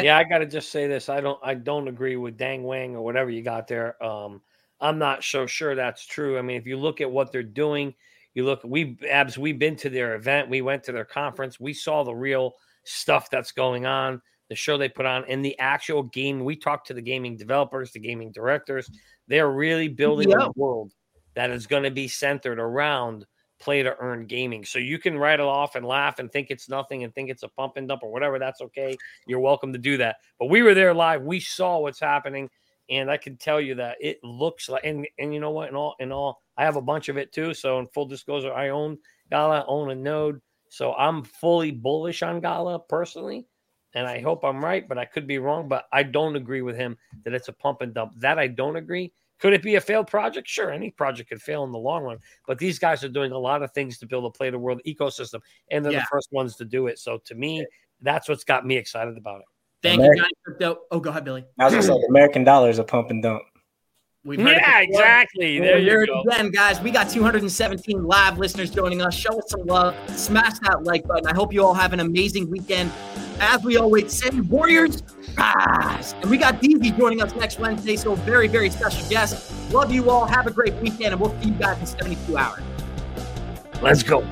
Yeah, I got to just say this. I don't I don't agree with Dang Wang or whatever you got there. Um, I'm not so sure that's true. I mean, if you look at what they're doing, you look, we abs, we've been to their event. We went to their conference. We saw the real stuff that's going on, the show they put on, and the actual game. We talked to the gaming developers, the gaming directors. They're really building yeah. a world that is going to be centered around play to earn gaming. So you can write it off and laugh and think it's nothing and think it's a pump and dump or whatever. That's okay. You're welcome to do that. But we were there live. We saw what's happening. And I can tell you that it looks like, and, and you know what, in all, in all, I have a bunch of it too. So in full disclosure, I own Gala, own a node. So I'm fully bullish on Gala personally. And I hope I'm right, but I could be wrong. But I don't agree with him that it's a pump and dump. That I don't agree. Could it be a failed project? Sure, any project could fail in the long run. But these guys are doing a lot of things to build a play to world ecosystem, and they're yeah. the first ones to do it. So to me, that's what's got me excited about it. Thank American, you, Johnny Krypto. Oh, go ahead, Billy. I was going to say, American dollar is a pump and dump. We've heard yeah, exactly. There you go. Again, guys, we got two hundred seventeen live listeners joining us. Show us some love. Smash that like button. I hope you all have an amazing weekend. As we always say, Warriors, rise. And we got D Z joining us next Wednesday, so a very, very special guest. Love you all. Have a great weekend, and we'll see you guys in seventy-two hours. Let's go.